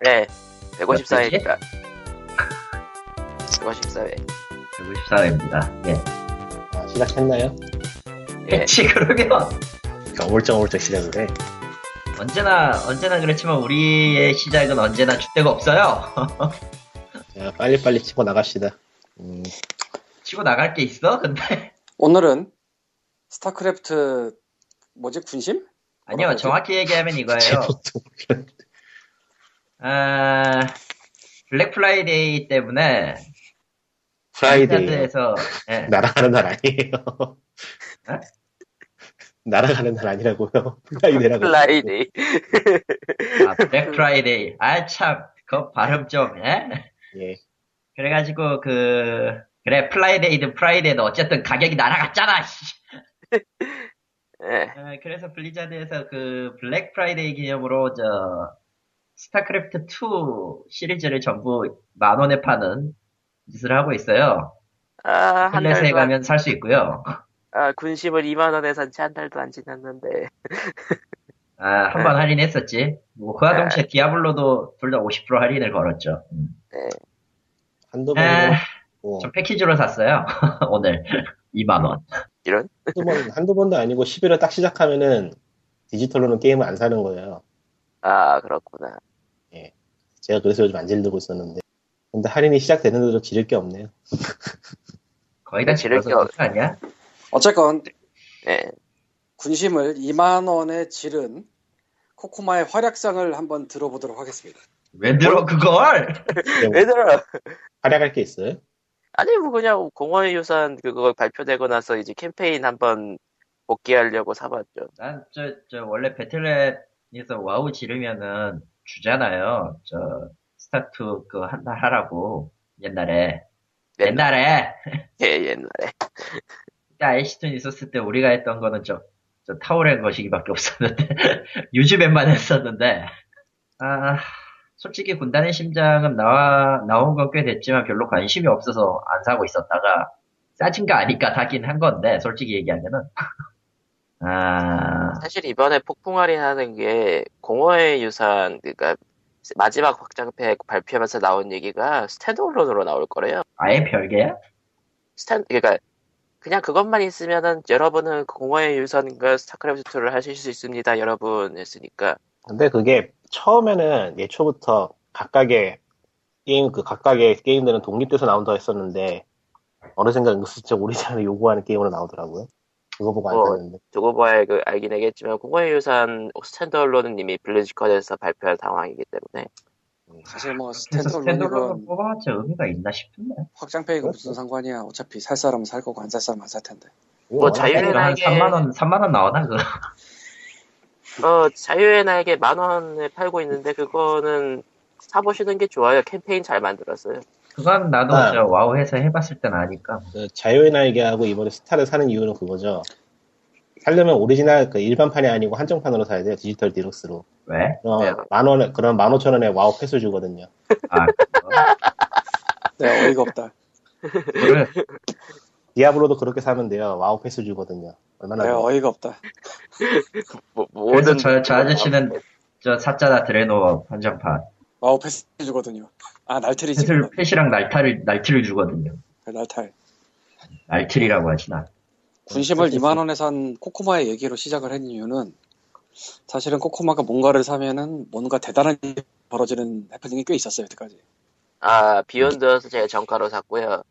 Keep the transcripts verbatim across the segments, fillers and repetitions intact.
네, 백오십사 회입니다. 백오십사 회. 백오십사 회입니다. 예. 아, 시작했나요? 예, 그치, 그러게요. 그러니까 올정올정 시작을 해. 언제나, 언제나 그렇지만 우리의 시작은 언제나 줏대가 없어요. 자, 빨리빨리 치고 나갑시다. 음. 치고 나갈 게 있어? 근데. 오늘은 스타크래프트, 뭐지, 군심? 아니요, 뭐라고 정확히 뭐지? 얘기하면 이거예요. 아, 블랙 프라이데이 때문에. 프라이데이. 에서 네. 날아가는 날 아니에요. 어? 날아가는 날 아니라고요. 프라이데이라고. 프라이데이. 아, 블랙 프라이데이. 아, 참. 그 발음 좀, 예? 예. 그래가지고, 그, 그래, 프라이데이든 프라이데이든 어쨌든 가격이 날아갔잖아, 씨. 예. 그래서 블리자드에서 그, 블랙 프라이데이 기념으로, 저, 스타크래프트 투 시리즈를 전부 만 원에 파는 짓을 하고 있어요. 아, 한 달에 가면 살 수 있고요. 아, 군심을 이만 원에 산 지 한 달도 안 지났는데. 아, 한 번 할인했었지. 뭐, 그와 동시에 아, 디아블로도 둘 다 오십 퍼센트 할인을 걸었죠. 네. 한두 번은. 저 패키지로 샀어요. 오늘. 이만 원. 이런? 한두 번, 한두 번도 아니고 십일월 딱 시작하면은 디지털로는 게임을 안 사는 거예요. 아, 그렇구나. 예. 제가 그래서 요즘 안 질르고 있었는데. 근데 할인이 시작되는데도 지를 게 없네요. 거의 다 지를 게 없는 거 아니야? 어쨌건, 예. 군심을 이만 원에 지른 코코마의 활약상을 한번 들어보도록 하겠습니다. 왜 들어, 그걸? 왜 들어? 활약할 게 있어요? 아니, 뭐, 그냥 공허의 유산 그거 발표되고 나서 이제 캠페인 한번 복귀하려고 사봤죠. 난, 저, 저, 원래 배틀넷 그래서 와우 지르면은 주잖아요. 저 스타트 그 한 달 하라고 옛날에 옛날에 예 옛날에 그때 아이시툰 있었을 때 우리가 했던 거는 저, 저 타오렌 거시기밖에 없었는데 유즈맨만 했었는데 아 솔직히 군단의 심장은 나와 나온 건 꽤 됐지만 별로 관심이 없어서 안 사고 있었다가 싸진 거 아니까 사긴 한 건데 솔직히 얘기하면은. 아... 사실 이번에 폭풍 할인하는 게 공허의 유산 그러니까 마지막 확장팩 발표하면서 나온 얘기가 스탠드얼론으로 나올 거래요. 아예 별개야? 스탠 그러니까 그냥 그것만 있으면은 여러분은 공허의 유산과 스타크래프트 투를 하실 수 있습니다. 여러분 했으니까. 근데 그게 처음에는 예초부터 각각의 게임 그 각각의 게임들은 독립돼서 나온다 했었는데 어느 생각 응급수적 우리 사람이 요구하는 게임으로 나오더라고요. 그거 보고 안 되는데. 두고 봐야 그 알긴 하겠지만 공허의 유산 스탠드얼론은 이미 블리즈컨에서 발표할 상황이기 때문에 사실 뭐 스탠드얼론은 뽑아봤자 의미가 있나 싶은데 확장팩이고 무슨 상관이야. 어차피 살 사람은 살 거고 안 살 사람은 안 살 텐데. 뭐 자유의 날개 삼만 원 삼만 원 나오나 그거. 어 자유의 날개 만 원에 팔고 있는데 그거는 사보시는 게 좋아요. 캠페인 잘 만들었어요. 그건 나도 아, 저 와우 회사 해봤을 땐 아니까. 그 자유의 날개하고 이번에 스타를 사는 이유는 그거죠. 살려면 오리지널 그 일반판이 아니고 한정판으로 사야 돼요. 디지털 디럭스로. 왜? 어, 네. 만 원에 그럼 만 오천 원에 와우 패스 주거든요. 아. 네 어이가 없다. 그래. 디아블로도 그렇게 사면 돼요. 와우 패스 주거든요. 얼마나? 네 어이가 없다. 뭐, 모든 저, 저 아저씨는 저 사짜다 드레노 한정판. 와우 패스 주거든요. 아 날틀이지. 패시랑 날탈을 날틀을 주거든요. 네, 날탈. 날틀이라고 하시나. 군심을 이만 원에 산 코코마의 얘기로 시작을 한 이유는 사실은 코코마가 뭔가를 사면은 뭔가 대단한 일이 벌어지는 해프닝이 꽤 있었어요 여태까지. 아 비욘드에서 제가 정가로 샀고요.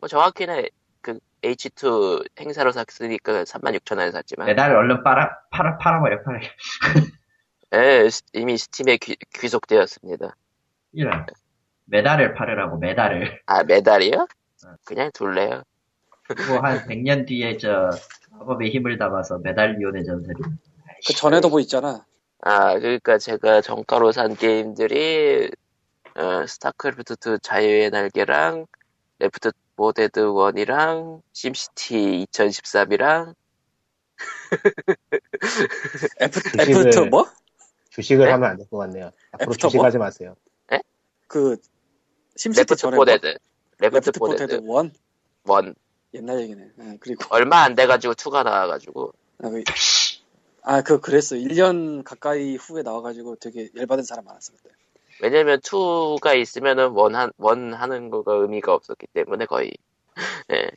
뭐 정확히는 그 에이치 투 행사로 샀으니까 삼만 육천 원에 샀지만. 매달 얼른 팔아 팔아 팔아버려 팔아. 예, 이미 스팀에 귀, 귀속되었습니다. 예. 메달을 팔으라고, 메달을. 아, 메달이요? 그냥 둘래요. 그리고 한 백 년 뒤에 저, 마법의 힘을 담아서 메달리온의 전설이. 그 전에도 뭐 있잖아. 아, 그러니까 제가 정가로 산 게임들이, 어, 스타크래프트 투 자유의 날개랑, 레프트 모데드 원이랑, 심시티 이천십삼이랑, 애프터 뭐? 주식을 네? 하면 안 될 것 같네요. 앞으로 주식하지 뭐? 마세요. 네? 그 심시티 전에 레프트, 레프트 포테드 원? 원 옛날 얘기네. 네, 그리고 얼마 안 돼가지고 투가 나와가지고 아, 그... 아, 그 그랬어. 일 년 가까이 후에 나와가지고 되게 열받은 사람 많았어 그때. 왜냐면 이가 있으면은 원한 원 하는 거가 의미가 없었기 때문에 거의. 예.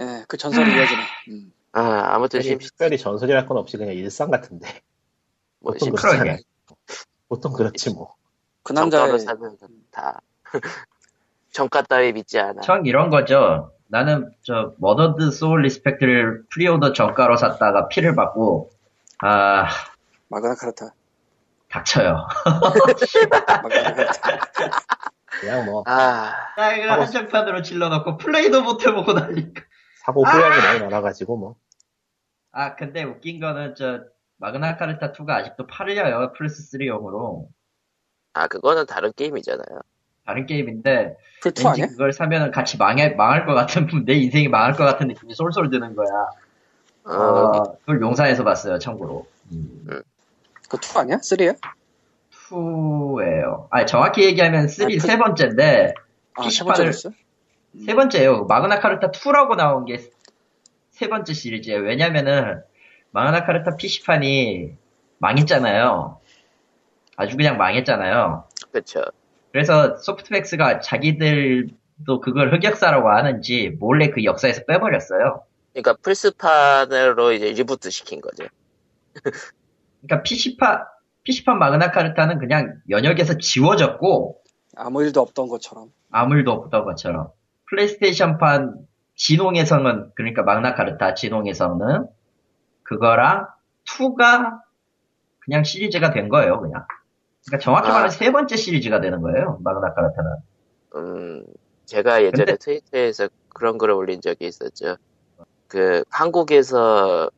예, 그 전설이 이어지네. 음. 아, 아무튼 특별히, 심시... 특별히 전설이랄 건 없이 그냥 일상 같은데. 뭐 보통 그렇잖아요. 보통 그렇지 뭐. 그 남자를 사면 다 정가 따위 믿지 않아. 참 이런 거죠. 나는 저 머더드 소울 리스펙트를 프리오더 저가로 샀다가 피를 받고 아 마그나 카르타 닥쳐요. 마그나 카르타 그냥 뭐 아 나 이거 한정판으로 질러놓고 플레이도 못 해보고 난리니까 사고 후회하게 아! 많이 많아가지고 뭐 아 근데 웃긴 거는 저 마그나 카르타 이가 아직도 팔려요 플스 쓰리용으로. 아 그거는 다른 게임이잖아요. 다른 게임인데 왠지 그걸 사면은 같이 망해, 망할 것 같은 내 인생이 망할 것 같은 느낌이 솔솔 드는 거야. 어, 어 그걸 용산에서 봤어요 참고로. 음. 음. 그거 투 아니야? 쓰리야? 투예요. 아니 정확히 얘기하면 쓰리 아, 세 번째인데 아, 세 번째였어? 음. 세 번째예요. 마그나 카르타 투라고 나온 게 세 번째 시리즈예요. 왜냐면은 마그나 카르타 피씨판이 망했잖아요. 아주 그냥 망했잖아요. 그렇죠. 그래서 소프트맥스가 자기들도 그걸 흑역사라고 하는지 몰래 그 역사에서 빼버렸어요. 그러니까 플스판으로 이제 리부트 시킨 거죠. 그러니까 피씨판, 피씨판 마그나 카르타는 그냥 연역에서 지워졌고 아무 일도 없던 것처럼 아무 일도 없던 것처럼 플레이스테이션판 진홍의 성은 그러니까 마그나 카르타 진홍의 성은 그거랑 투가 그냥 시리즈가 된 거예요 그냥. 그러니까 정확히 아. 말하면 세 번째 시리즈가 되는 거예요. 마그나 카르타는. 음, 제가 예전에 근데... 트위터에서 그런 글을 올린 적이 있었죠. 그 한국에서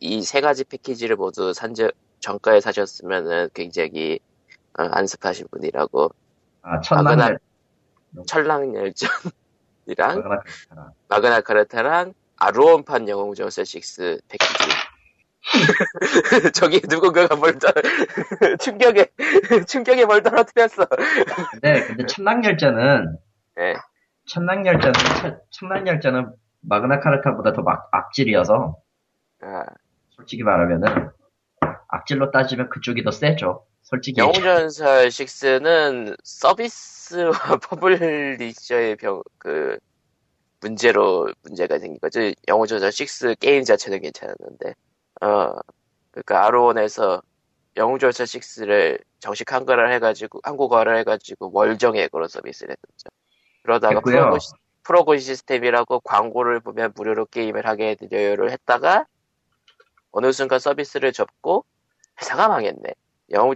이 세 가지 패키지를 모두 산저 정가에 사셨으면은 굉장히 어, 안습하신 분이라고. 아, 마그나 천랑열전이랑 마그나 카르타랑, 마그나 카르타랑 아루온판 영웅전설 식스 패키지. 저기 누군가가 뭘 떨 충격에 충격에 뭘 떨어뜨렸어. 네, 근데 천랑열전은 네. 천랑열전은 천랑열전은 마그나 카르타보다 더 막, 악질이어서 아. 솔직히 말하면은 악질로 따지면 그쪽이 더 세죠. 솔직히. 영웅전설 식스는 서비스와 퍼블리셔의 병 그 문제로 문제가 생긴 거죠. 영웅전설 식스 게임 자체는 괜찮았는데. 어, 그니까, 아로온에서 영웅전설 식스를 정식 한글화 해가지고, 한국어를 해가지고, 월정액으로 서비스를 했었죠. 그러다가 프로그, 프로그 시스템이라고 광고를 보면 무료로 게임을 하게 해드려요를 했다가, 어느 순간 서비스를 접고, 회사가 망했네.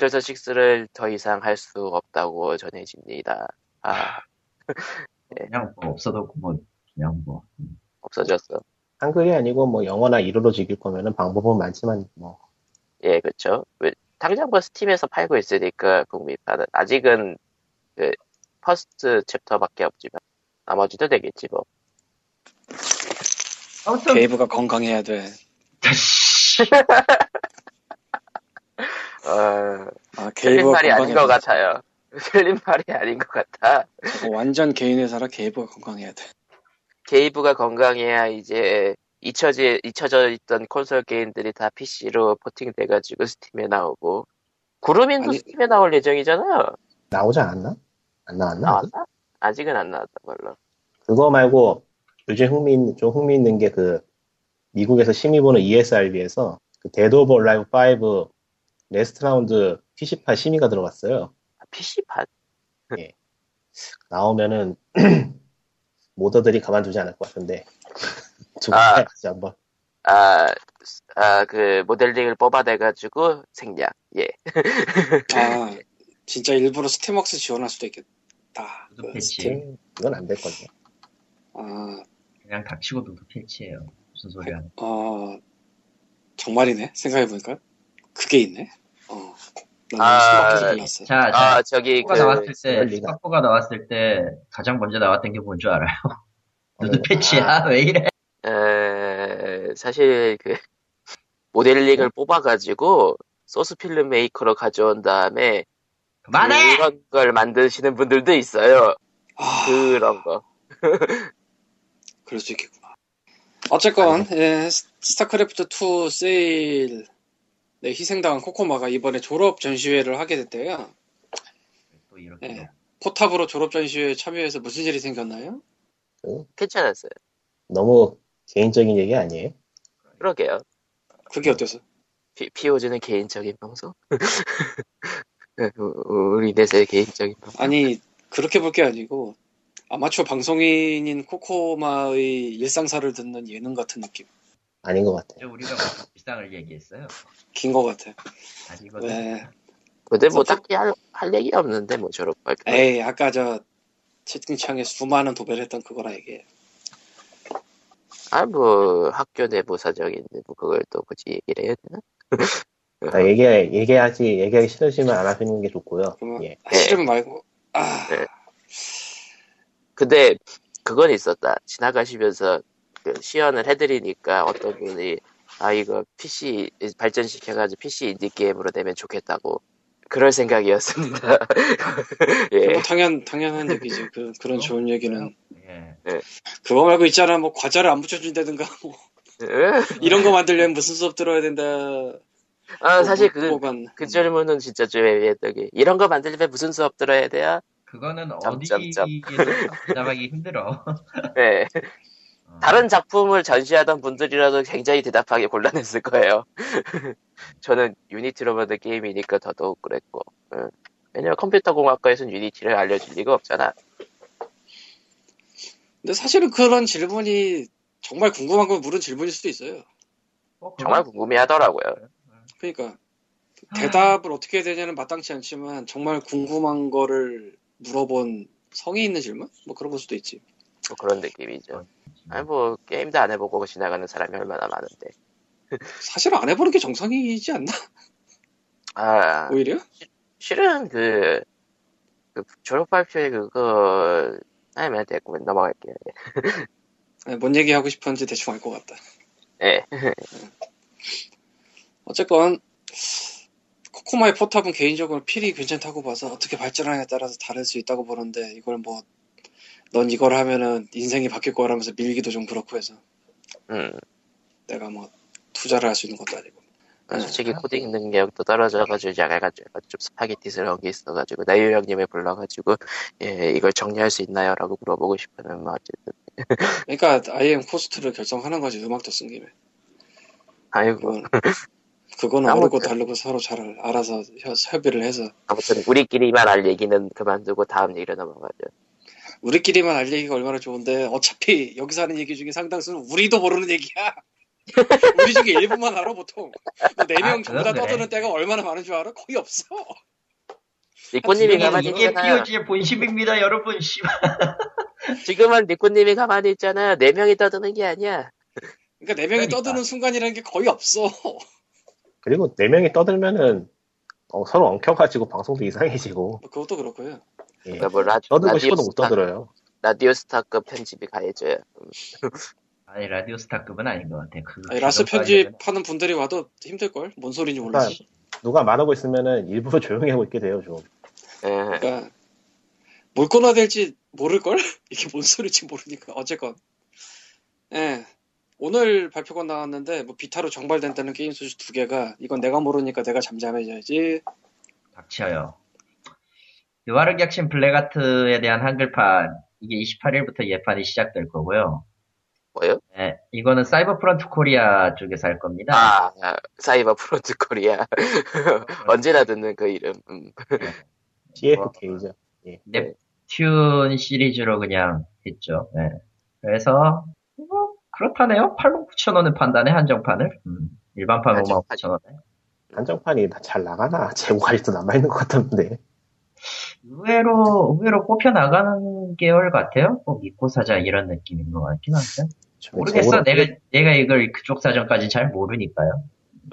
영웅전설 식스를 더 이상 할 수 없다고 전해집니다. 아. 그냥 뭐, 없어도 뭐, 그냥 뭐. 없어졌어. 한글이 아니고 뭐 영어나 일어로 즐길 거면은 방법은 많지만 뭐. 예, 그렇죠. 당장 뭐 스팀에서 팔고 있으니까 북미판은 아직은 그 퍼스트 챕터밖에 없지만 나머지도 되겠지 뭐. 아무튼 게이브가 건강해야 돼. 어, 아, 틀린 말이 아닌 것 같아요. 틀린 말이 아닌 것 같아. 어, 완전 개인 회사라 게이브가 건강해야 돼. 게이브가 건강해야 이제 잊혀지, 잊혀져 있던 콘솔 게임들이 다 피씨로 포팅돼가지고 스팀에 나오고 구루민도 아니, 스팀에 나올 예정이잖아요. 나오지 않았나? 안 나왔나? 나왔나? 아직은 안 나왔던 걸로. 그거 말고 요즘 흥미, 좀 흥미있는 게 그 미국에서 심의 보는 이에스알비에서 그 데드 오브 얼라이브 오 레스트 라운드 피씨판 심의가 들어갔어요. 아, 피씨판? 예. 나오면은 모더들이 가만두지 않을 것 같은데. 아, 한번. 아, 아, 그 모델링을 뽑아내가지고 생략. 예. 아, 진짜 일부러 스팀웍스 지원할 수도 있겠다. 그 패치. 이건 안 될 건데. 아, 그냥 닥치고 누구 패치예요. 무슨 소리야? 어, 어, 정말이네. 생각해보니까 그게 있네. 어. 아, 자, 자, 아, 저기, 그, 나왔을 때, 스파포가 나왔을 때, 가장 먼저 나왔던 게 뭔 줄 알아요? 누드 패치야? 왜 이래? 에, 사실, 그, 모델링을 어. 뽑아가지고, 소스 필름 메이커로 가져온 다음에, 그만해! 그런 걸 만드시는 분들도 있어요. 아... 그런 거. 그럴 수 있겠구나. 어쨌건, 예, 스타크래프트 투 세일, 네, 희생당한 코코마가 이번에 졸업 전시회를 하게 됐대요. 또 이렇게 네, 포탑으로 졸업 전시회에 참여해서 무슨 일이 생겼나요? 응? 괜찮았어요. 너무 개인적인 얘기 아니에요? 그러게요. 그게 어때서? 피오즈는 개인적인 방송? 우리 넷의 개인적인 방송? 아니, 그렇게 볼 게 아니고 아마추어 방송인인 코코마의 일상사를 듣는 예능 같은 느낌. 아닌 것 같아요. 우리가 비상을 얘기했어요. 긴 것 같아. 아니거든. 네. 근데 뭐 딱히 할, 할 얘기 없는데 뭐 졸업할 때. 에이, 아까 저 채팅창에 수많은 도배를 했던 그거라 얘기해. 아, 뭐 학교 내부 사정인데 뭐 그걸 또 굳이 얘기를 해야 되나? 아, 얘기 얘기하지 얘기하기 싫으시면 안 하시는 게 좋고요. 예. 싫으면 말고. 아. 네. 근데 그건 있었다. 지나가시면서 그 시연을 해드리니까 어떤 분이 아 이거 피씨 발전시켜가지고 피씨 인디 게임으로 내면 좋겠다고 그럴 생각이었습니다. 예. 뭐 당연 당연한 얘기죠. 그, 그런 좋은 얘기는. 예. 그거 말고 있잖아 뭐 과자를 안 붙여준다든가 뭐 예? 이런 거 만들려면 무슨 수업 들어야 된다. 아 뭐, 사실 그, 그 질문은 진짜 좀 애매했던 게 이런 거 만들려면 무슨 수업 들어야 돼요? 그거는 어디에도 대답하기 힘들어. 네. 어. 다른 작품을 전시하던 분들이라도 굉장히 대답하기 곤란했을 거예요. 저는 유니티로 만든 게임이니까 더더욱 그랬고. 응. 왜냐면 컴퓨터공학과에서는 유니티를 알려줄 리가 없잖아. 근데 사실은 그런 질문이 정말 궁금한 걸 물은 질문일 수도 있어요. 어, 정말 궁금해하더라고요. 그러니까 대답을 어떻게 해야 되냐는 마땅치 않지만 정말 궁금한 거를 물어본 성의 있는 질문? 뭐 그런 걸 수도 있지. 뭐 그런 느낌이죠. 아니 뭐 게임도 안 해보고 지나가는 사람이 얼마나 많은데. 사실 안 해보는 게 정상이지 않나? 아 오히려? 시, 실은 그, 그 졸업 발표에 그거 아니 면 됐고 넘어갈게요. 아니, 뭔 얘기 하고 싶었는지 대충 알 것 같다. 예. 네. 어쨌건 코코마의 포탑은 개인적으로 필이 괜찮다고 봐서 어떻게 발전하느냐에 따라서 다를 수 있다고 보는데 이걸 뭐 넌 이걸 하면은 인생이 바뀔 거라면서 밀기도 좀 그렇고 해서 음. 내가 뭐 투자를 할 수 있는 것도 아니고 아, 솔직히 음. 코딩 능력도 떨어져가지고 약간 좀 스파게티스러운 게 있어가지고 나유 형님을 불러가지고 예 이걸 정리할 수 있나요? 라고 물어보고 싶으면 뭐 어쨌든 그러니까 아이엠 코스트를 결정하는 거지 음악도 쓴 김에 아이고 그건 아무렇고 다르고 서로 잘 알아서 협의를 해서 아무튼 우리끼리만 알 얘기는 그만두고 다음 얘기로 넘어가죠. 우리끼리만 알 얘기가 얼마나 좋은데 어차피 여기서 하는 얘기 중에 상당수는 우리도 모르는 얘기야. 우리 중에 일부만 알아 보통. 네 명 전부 다 떠드는 때가 얼마나 많은 줄 알아? 거의 없어. 니코님이 가만히 이게 피오지의 본심입니다 여러분. 지금은 니코님이 가만히 있잖아. 네 명이 떠드는 게 아니야. 그러니까 네 명이 떠드는 순간이라는 게 거의 없어. 그리고 네 명이 떠들면은 어, 서로 엉켜가지고 방송도 이상해지고. 그것도 그렇고요. 예. 그러니까 뭐 라디오, 떠들고 라디오 싶어도 스타, 못 떠들어요. 라디오 스타급 편집이 가해져요. 아니 라디오 스타급은 아닌 것 같아. 그 아니, 라스 편집하는 분들이 와도 힘들 걸. 뭔 소리인지 몰라지. 그러니까 누가 말하고 있으면은 일부러 조용히 하고 있게 돼요 좀. 예. 그러니까 뭘 꺼내야 될지 모를 걸. 이게 뭔 소리인지 모르니까 어쨌건. 예. 오늘 발표가 나왔는데 뭐 비타로 정발된다는 게임 소식 두 개가 이건 내가 모르니까 내가 잠잠해져야지. 닥쳐요. 유아르 격신 블랙아트에 대한 한글판 이게 이십팔 일부터 예판이 시작될 거고요. 뭐요? 네, 이거는 사이버 프론트 코리아 쪽에서 할 겁니다. 아, 아 사이버 프론트 코리아 언제나 듣는 그 이름. 디에프케이죠. 네. 네. 넵튠 시리즈로 그냥 했죠. 네. 그래서. 그렇다네요. 팔만 구천 원에 판다네 한정판을. 음, 일반판 오만 구천 원에. 한정판이 잘 나가나? 재고가 아직도 남아있는 것 같던데. 의외로 의외로 꼽혀 나가는 계열 같아요. 꼭 믿고 사자 이런 느낌인 것 같긴 한데. 모르겠어. 내가 어떻게... 내가 이걸 그쪽 사정까지 잘 모르니까요.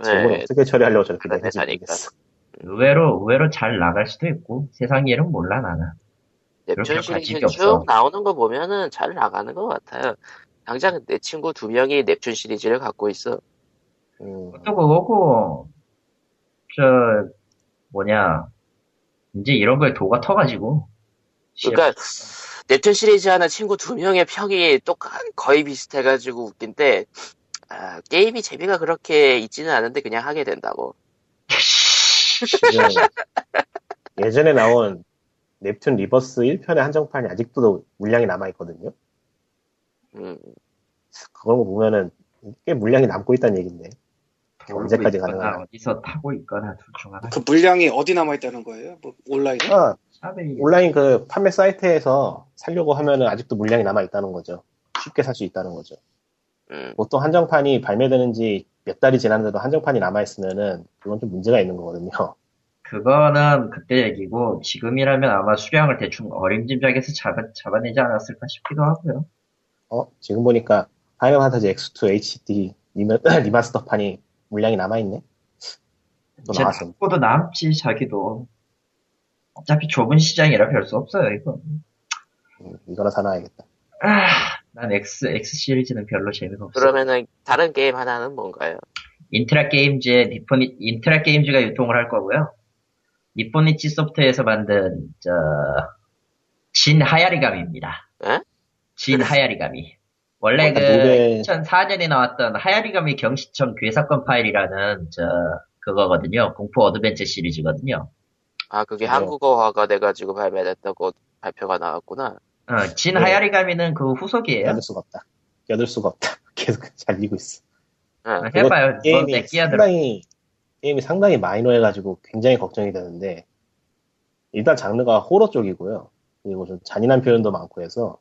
재고를 네. 어떻게 처리하려고 저렇게 되는지. 의외로 의외로 잘 나갈 수도 있고 세상 일은 몰라 나는. 넵튠 시리즈 쭉 나오는 거 보면은 잘 나가는 것 같아요. 당장 내 친구 두 명이 넵튠 시리즈를 갖고 있어. 음. 그것도 그거고, 저, 뭐냐. 이제 이런 거에 도가 터가지고. 그니까, 넵튠 시리즈 하나 친구 두 명의 평이 또 거의 비슷해가지고 웃긴데, 아, 게임이 재미가 그렇게 있지는 않은데 그냥 하게 된다고. 예전에 나온 넵튠 리버스 일 편의 한정판이 아직도 물량이 남아있거든요. 음. 그런 거 보면은 꽤 물량이 남고 있다는 얘긴데 언제까지 가능하나. 어디서 타고 있거나 둘 중 하나. 그 물량이 어디 남아있다는 거예요? 뭐 온라인? 아, 온라인 그 판매 사이트에서 살려고 하면은 아직도 물량이 남아있다는 거죠. 쉽게 살 수 있다는 거죠. 음. 보통 한정판이 발매되는 지 몇 달이 지났는데도 한정판이 남아있으면은 그건 좀 문제가 있는 거거든요. 그거는 그때 얘기고, 지금이라면 아마 수량을 대충 어림짐작해서 잡아, 잡아내지 않았을까 싶기도 하고요. 어? 지금 보니까 파이널 판타지 엑스투 에이치디 리마, 리마스터판이 물량이 남아있네? 또 나왔어. 도 남지, 자기도. 어차피 좁은 시장이라 별 수 없어요, 이거. 음, 이거나 사놔야겠다. 아, 난 X, X 시리즈는 별로 재미가 없어. 그러면은 다른 게임 하나는 뭔가요? 인트라 게임즈의 니포니, 인트라 게임즈가 유통을 할 거고요. 니포니치 소프트에서 만든 저 진하야리가미입니다. 에? 진하야리가미. 원래 어, 그 노래... 이천사 년에 나왔던 하야리가미 경시청 괴사건 파일이라는 저 그거거든요. 공포 어드벤처 시리즈거든요. 아, 그게 네. 한국어화가 돼가지고 발매됐다고 발표가 나왔구나. 어, 진하야리가미는 그 후속이에요. 얻을 수가 없다. 얻을 수가 없다. 계속 잘리고 있어. 아, 해봐요. 게임이 상당히, 게임이 상당히 마이너해가지고 굉장히 걱정이 되는데, 일단 장르가 호러 쪽이고요. 그리고 좀 잔인한 표현도 많고 해서,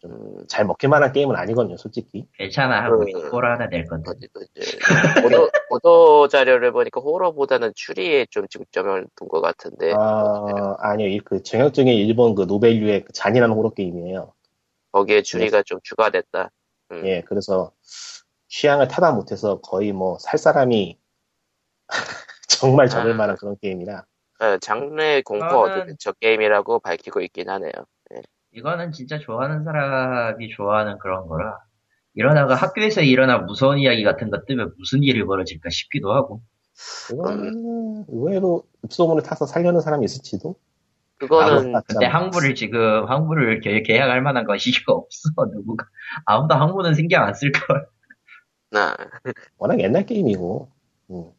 좀 잘 먹힐만한 게임은 아니거든요, 솔직히. 괜찮아. 하고 음, 호러 하나 낼 건데. 그치, 그치. 보도, 보도 자료를 보니까 호러보다는 추리에 좀 중점을 둔 것 같은데. 아, 아니요. 그 전형적인 일본 그 노벨류의 그 잔인한 호러 게임이에요. 거기에 추리가 그래서, 좀 추가됐다. 음. 예, 그래서, 취향을 타다 못해서 거의 뭐 살 사람이 정말 적을 아, 만한 그런 게임이라. 어, 장르의 공포 어드벤처 게임이라고 밝히고 있긴 하네요. 네. 이거는 진짜 좋아하는 사람이 좋아하는 그런 거라. 일어나가 학교에서 일어나 무서운 이야기 같은 것 때문에 무슨 일이 벌어질까 싶기도 하고. 이거는 의외로 입소문을 타서 살려는 사람이 있을지도. 그거는 근데 항구를 지금 항구를 계약할 만한 것이 없어. 누구가 아무도 항구는 신경 안 쓸 걸. 나 워낙 옛날 게임이고. 응.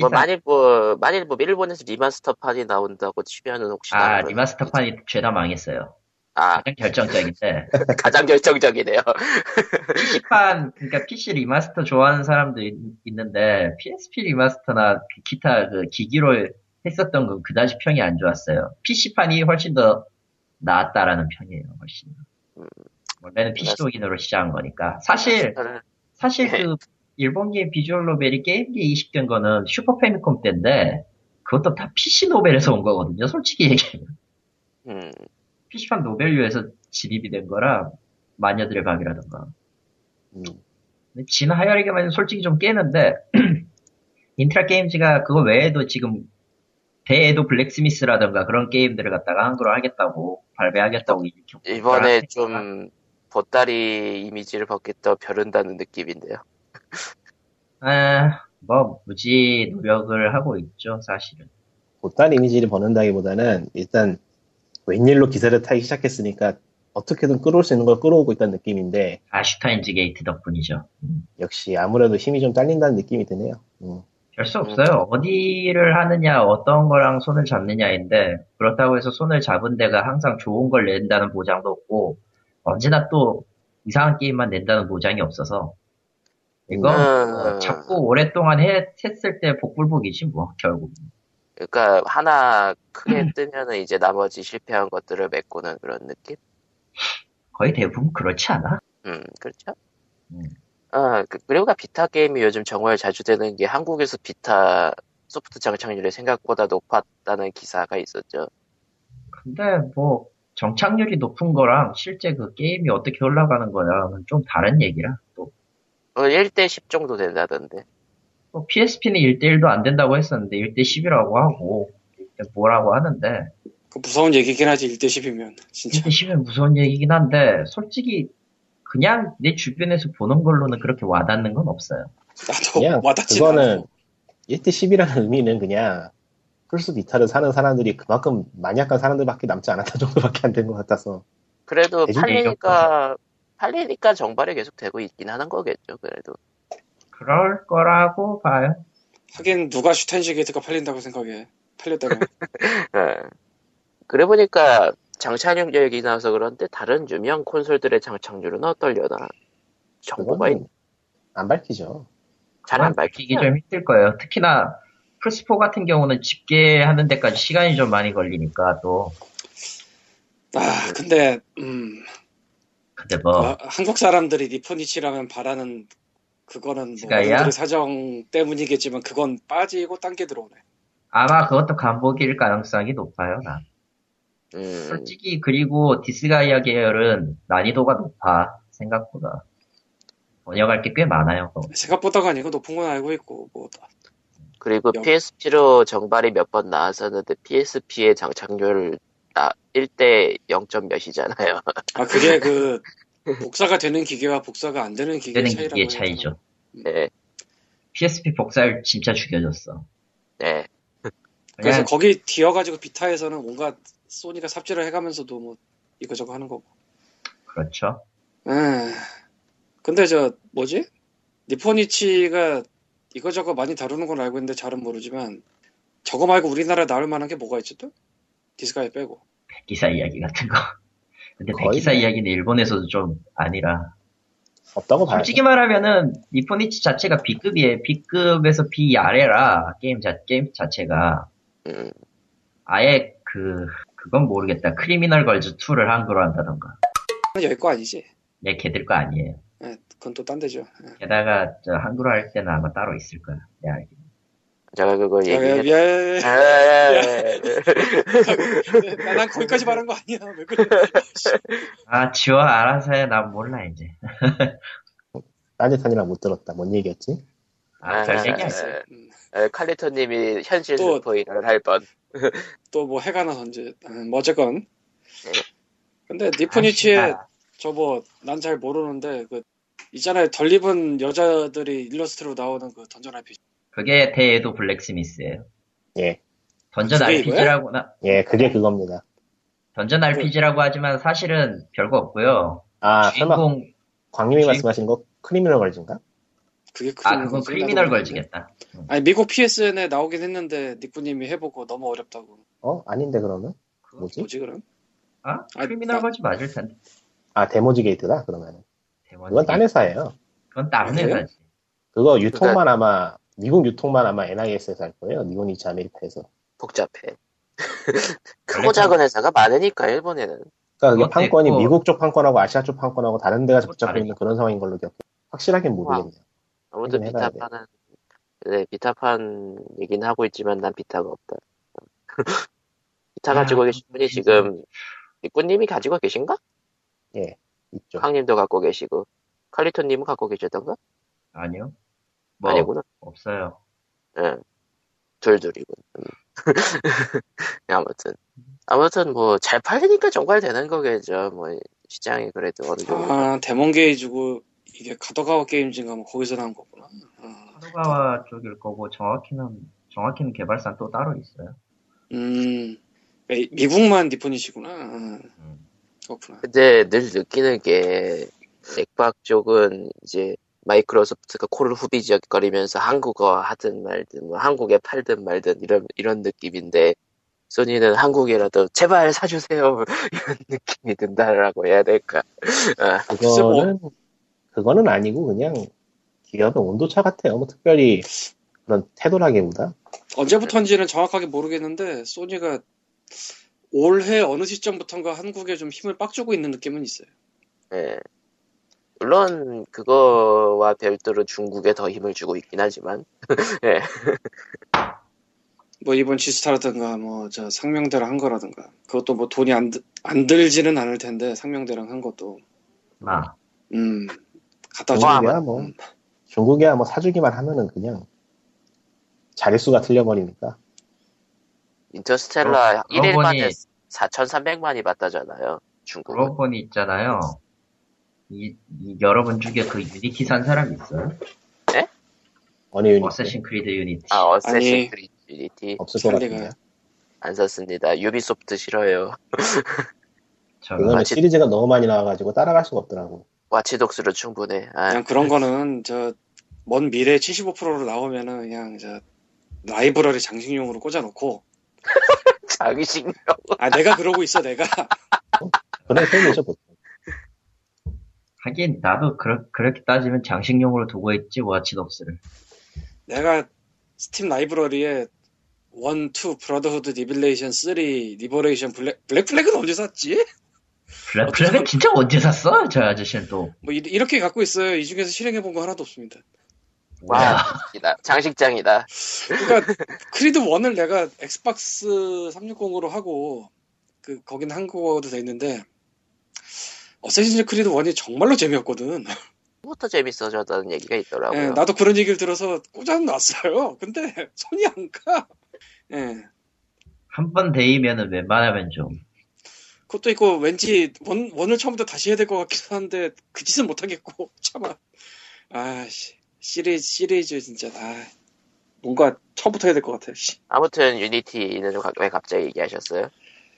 뭐 만일 뭐 만일 뭐 일본에서 리마스터판이 나온다고 치면은 혹시 아 리마스터판이 거지? 죄다 망했어요. 아 가장 결정적인데 가장 결정적이네요. 피씨판 그러니까 피씨 리마스터 좋아하는 사람도 있, 있는데 피에스피 리마스터나 기타 그 기기로 했었던 건 그다지 평이 안 좋았어요. 피씨판이 훨씬 더 나았다라는 평이에요. 훨씬. 음, 원래는 피씨 도긴으로 시작한 거니까 사실. 사실 그 일본계 비주얼 노벨이 게임기에 이식된 거는 슈퍼 패미컴 때인데 그것도 다 피씨 노벨에서 온 거거든요. 솔직히 얘기하면. 음. 피씨판 노벨류에서 진입이 된 거라 마녀들의 밤이라던가. 음. 진하야리가미는 솔직히 좀 깨는데 인트라 게임즈가 그거 외에도 지금 대에도 블랙스미스라던가 그런 게임들을 갖다가 한글로 하겠다고 발매하겠다고 이번에 좀... 보따리 이미지를 벗겠다 벼른다는 느낌인데요. 아, 뭐 무지 노력을 하고 있죠, 사실은. 보따리 이미지를 벗는다기보다는 일단 웬일로 기세를 타기 시작했으니까 어떻게든 끌어올 수 있는 걸 끌어오고 있다는 느낌인데. 아, 슈타인즈 게이트 덕분이죠. 역시 아무래도 힘이 좀 딸린다는 느낌이 드네요. 음. 별 수 없어요. 어디를 하느냐, 어떤 거랑 손을 잡느냐인데 그렇다고 해서 손을 잡은 데가 항상 좋은 걸 낸다는 보장도 없고. 언제나 또 이상한 게임만 낸다는 보장이 없어서 이거 음... 자꾸 오랫동안 해, 했을 때 복불복이지 뭐 결국. 그러니까 하나 크게 뜨면은 이제 나머지 실패한 것들을 메꾸는 그런 느낌? 거의 대부분 그렇지 않아? 음 그렇죠. 음. 아 그, 그리고 비타 게임이 요즘 정말 자주 되는 게 한국에서 비타 소프트 장착률이 생각보다 높았다는 기사가 있었죠. 근데 뭐. 정착률이 높은 거랑 실제 그 게임이 어떻게 올라가는 거랑은 좀 다른 얘기라, 또. 어, 일 대 십 정도 된다던데. 뭐 피에스피는 일 대 일도 안 된다고 했었는데, 일 대 십이라고 하고, 뭐라고 하는데. 그 무서운 얘기긴 하지, 일 대 십이면. 진짜. 일 대 십이면 무서운 얘기긴 한데, 솔직히, 그냥 내 주변에서 보는 걸로는 그렇게 와닿는 건 없어요. 나도 와닿지 않아. 일 대 십이라는 의미는 그냥, 플스 비타를 사는 사람들이 그만큼 마니악한 사람들밖에 남지 않았다 정도밖에 안 된 것 같아서. 그래도 팔리니까, 팔리니까 정발이 계속 되고 있긴 하는 거겠죠, 그래도. 그럴 거라고 봐요. 하긴 누가 슈텐시게이트가 팔린다고 생각해. 팔렸다고. 네. 그래 보니까 장착용 얘기 나와서 그런데 다른 유명 콘솔들의 장착률은 어떨려나? 정보가 있... 안 밝히죠. 잘 안 밝히기 좀 힘들 거예요. 특히나 플스포 같은 경우는 집계하는 데까지 시간이 좀 많이 걸리니까 또. 아 근데 음. 근데 뭐 아, 한국 사람들이 니폰이치라면 바라는 그거는 뭐 사정 때문이겠지만 그건 빠지고 딴 게 들어오네. 아마 그것도 간보기일 가능성이 높아요. 난. 음. 솔직히 그리고 디스가이아 계열은 난이도가 높아 생각보다. 번역할 게 꽤 많아요. 그거. 생각보다가 아니고 높은 건 알고 있고 뭐. 그리고 영... 피에스피로 정발이 몇 번 나왔었는데 피에스피의 장착률 나 일 대 영 점 몇이잖아요. 아 그게 그 복사가 되는 기계와 복사가 안 되는 기계의 차이라고 기계 차이죠. 네. 피에스피 복사율 진짜 죽여줬어. 네. 그래서 그냥... 거기 뒤어가지고 비타에서는 뭔가 소니가 삽질을 해가면서도 뭐 이거저거 하는 거고. 그렇죠. 음. 근데 저 뭐지? 니포니치가 이거저거 많이 다루는 건 알고 있는데 잘은 모르지만 저거 말고 우리나라에 나올 만한 게 뭐가 있지 또? 디스가이 빼고. 백기사 이야기 같은 거. 근데 백기사 뭐... 이야기는 일본에서도 좀 아니라. 없다고 봐요. 솔직히 말하면은 니포니치 자체가 B급이에요. B급에서 B 아래라 게임 자 게임 자체가. 음. 아예 그 그건 모르겠다. 크리미널 걸즈 이를 한글로 한다던가. 여기 거 아니지? 네, 걔들 거 아니에요. 네, 그건 또 딴 데죠. 네. 게다가 저 한글로 할 때는 아마 따로 있을 거야. 내 알기. 제가 그거 얘기해. 미안해. 난 거기까지 말한 거 아니야. 왜 그래? 아, 지워 알아서 해. 난 몰라 이제. 따뜻하니라 못 들었다. 뭔 얘기였지? 아, 잘 얘기했어. 칼리토님이 현실 스포일러를 할 뻔. 또 뭐 해가 나던지. 뭐 어쨌건. 근데 니포니치의 저 뭐 난 잘 모르는데 그 있잖아요. 덜 입은 여자들이 일러스트로 나오는 그 던전 알피지. 그게 대에도 블랙스미스예요. 예. 던전 알피지라고 나. 예, 그게 그겁니다. 던전 알피지라고 하지만 사실은 별거 없고요. 아, 주인공 설마 광님이 주인... 말씀하신 거 크리미널 걸즈인가? 그게 아, 그건 크리미널 걸즈겠다. 응. 아니 미국 피에스엔에 나오긴 했는데 니꾸님이 해보고 너무 어렵다고. 어, 아닌데 그러면? 뭐지? 뭐지 그럼? 아, 크리미널 걸즈 나... 맞을 텐데. 아, 데모지 게이트다 그러면은. 데모지 그건 딴 회사예요. 그건 딴 회사지. 그거 유통만 그러니까... 아마. 미국 유통만 아마 엔아이에스에서 할 거예요. 니고니치 아메리카에서. 복잡해. 크고 작은 회사가 많으니까 일본에는. 그러니까 이게 판권이 됐고. 미국 쪽 판권하고 아시아 쪽 판권하고 다른 데가 복잡해 있는 그런 상황인 걸로 기억해요. 확실하게 모르겠네요. 아무튼 비타판은 네 비타판이긴 하고 있지만 난 비타가 없다. 비타 가지고 계신 분이 지금 리꾸님이 가지고 계신가? 예, 있죠. 황님도 갖고 계시고 칼리토님은 갖고 계셨던가? 아니요. 뭐, 아니구나. 없어요. 예. 둘둘이군. 아무튼. 아무튼, 뭐, 잘 팔리니까 정발되는 거겠죠. 뭐, 시장이 그래도 어느 정도. 아, 데몬게이지고, 이게 가도가와 게임즈인가, 뭐, 거기서 나온 거구나. 가도가와 쪽일 거고, 정확히는, 정확히는 개발사는 또 따로 있어요. 음, 미국만 니폰이시구나. 음. 그렇구나. 근데 늘 느끼는 게, 액박 쪽은 이제, 마이크로소프트가 코를 후비지거리면서 한국어 하든 말든 뭐 한국에 팔든 말든 이런 이런 느낌인데 소니는 한국이라도 제발 사주세요 이런 느낌이 든다라고 해야 될까? 그거는 그거는 아니고 그냥 기업의 온도차 같아요. 뭐 특별히 그런 태도라기보다 언제부터인지는 정확하게 모르겠는데 소니가 올해 어느 시점부터인가 한국에 좀 힘을 빡 주고 있는 느낌은 있어요. 네. 물론 그거와 별도로 중국에 더 힘을 주고 있긴 하지만 예. 뭐 이번 지스타라든가 뭐 저 상명대랑 한 거라든가 그것도 뭐 돈이 안, 안 들지는 않을 텐데 상명대랑 한 것도 아. 음 갖다 주면 뭐 음. 중국이야 뭐 사주기만 하면은 그냥 자릿수가 틀려버리니까 인터스텔라 어, 일 일만에 사천삼백만이 받다잖아요 중국 로폰이 있잖아요. 이, 이 여러분 중에 그 유니티 산 사람 있어요? 네? 어느 유니티? 어쌔신 크리드 유니티. 아, 어쌔신 크리드 유니티. 없을 것 같아요. 안 샀습니다. 유비소프트 싫어요. 그거는 와치... 시리즈가 너무 많이 나와가지고 따라갈 수가 없더라고. 와치독스로 충분해. 아. 그냥 그런 거는 저 먼 미래 칠십오 퍼센트로 나오면은 그냥 저 라이브러리 장식용으로 꽂아놓고. 장식용. 아 내가 그러고 있어 내가. 그래 소리죠. 하긴 나도 그러, 그렇게 따지면 장식용으로 두고 있지 와치독스를. 내가 스팀 라이브러리에 원, 투, 브라더후드, 리빌레이션, 쓰리, 리버레이션, 블랙, 블랙 플래그는 언제 샀지? 블랙 플래그 진짜 언제 샀어? 저 아저씨는 또. 뭐, 이, 이렇게 갖고 있어요. 이 중에서 실행해본 거 하나도 없습니다. 와. 장식장이다. 그러니까, 크리드 원을 내가 엑스박스 삼백육십으로 하고, 그, 거긴 한국어도 돼 있는데, 어쌔신 크리드 원이 정말로 재미없거든. 부터 재밌어졌다는 얘기가 있더라고요. 예, 나도 그런 얘기를 들어서 꽂아놨어요. 근데 손이 안 가. 예. 한 번 데이면은 웬만하면 좀. 그것도 있고 왠지 원, 원을 처음부터 다시 해야 될 것 같기도 한데 그 짓은 못하겠고 참아. 아 시리즈 시리즈 진짜 아 뭔가 처음부터 해야 될 것 같아요. 씨. 아무튼 유니티는 좀 왜 갑자기 얘기하셨어요?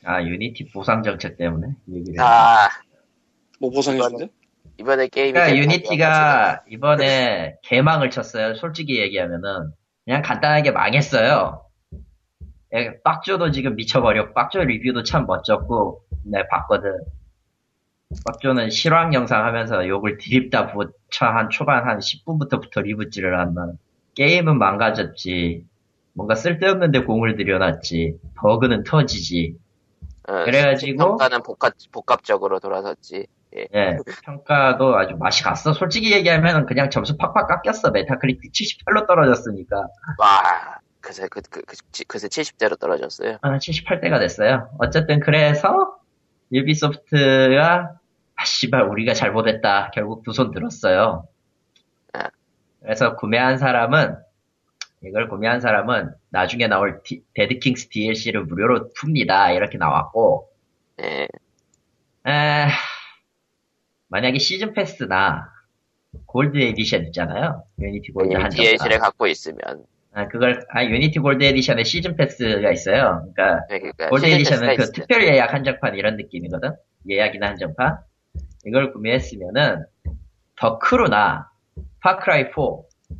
아 유니티 보상 정책 때문에 얘기를. 아 뭐 보상이신데? 이번에 게임이 그러니까 유니티가 이번에 개망을 쳤어요. 솔직히 얘기하면은 그냥 간단하게 망했어요. 빡조도 지금 미쳐버려. 빡조 리뷰도 참 멋졌고 내가 봤거든. 빡조는 실황 영상 하면서 욕을 드립다 부차 한 초반 한 십 분부터부터 리뷰질을 한다. 게임은 망가졌지. 뭔가 쓸데없는데 공을 들여놨지. 버그는 터지지. 어, 그래가지고 평가는 복합, 복합적으로 돌아섰지. 예. 예, 평가도 아주 맛이 갔어. 솔직히 얘기하면 그냥 점수 팍팍 깎였어. 메타크리틱 칠십팔로 떨어졌으니까. 와, 그새, 그, 그, 그, 그새 칠십대로 떨어졌어요. 아, 칠십팔대가 됐어요. 어쨌든 그래서 유비소프트가 아, 씨발 우리가 잘못했다. 결국 두 손 들었어요. 아. 그래서 구매한 사람은 이걸 구매한 사람은 나중에 나올 디, 데드킹스 디엘씨를 무료로 풉니다. 이렇게 나왔고. 예. 에... 만약에 시즌 패스나 골드 에디션 있잖아요. 유니티 골드 한 장. 디엘씨를 갖고 있으면. 아, 그걸, 아, 유니티 골드 에디션에 시즌 패스가 있어요. 그러니까, 그러니까 골드 에디션은 그 있어요. 특별 예약 한정판 이런 느낌이거든. 예약이나 한정판. 이걸 구매했으면은, 더 크루나, 파크라이 사,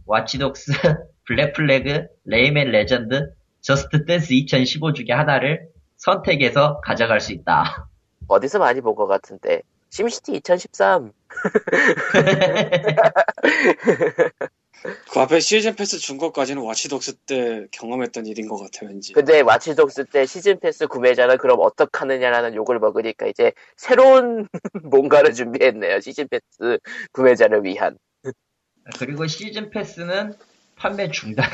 와치독스, 블랙 플래그, 레이맨 레전드, 저스트 댄스 이천십오 중에 하나를 선택해서 가져갈 수 있다. 어디서 많이 본 것 같은데. 심시티 이천십삼. 그 앞에 시즌 패스 준 것까지는 와치독스 때 경험했던 일인 것 같아 왠지. 근데 와치독스 때 시즌 패스 구매자는 그럼 어떡하느냐라는 욕을 먹으니까 이제 새로운 뭔가를 준비했네요. 시즌 패스 구매자를 위한. 그리고 시즌 패스는 판매 중단.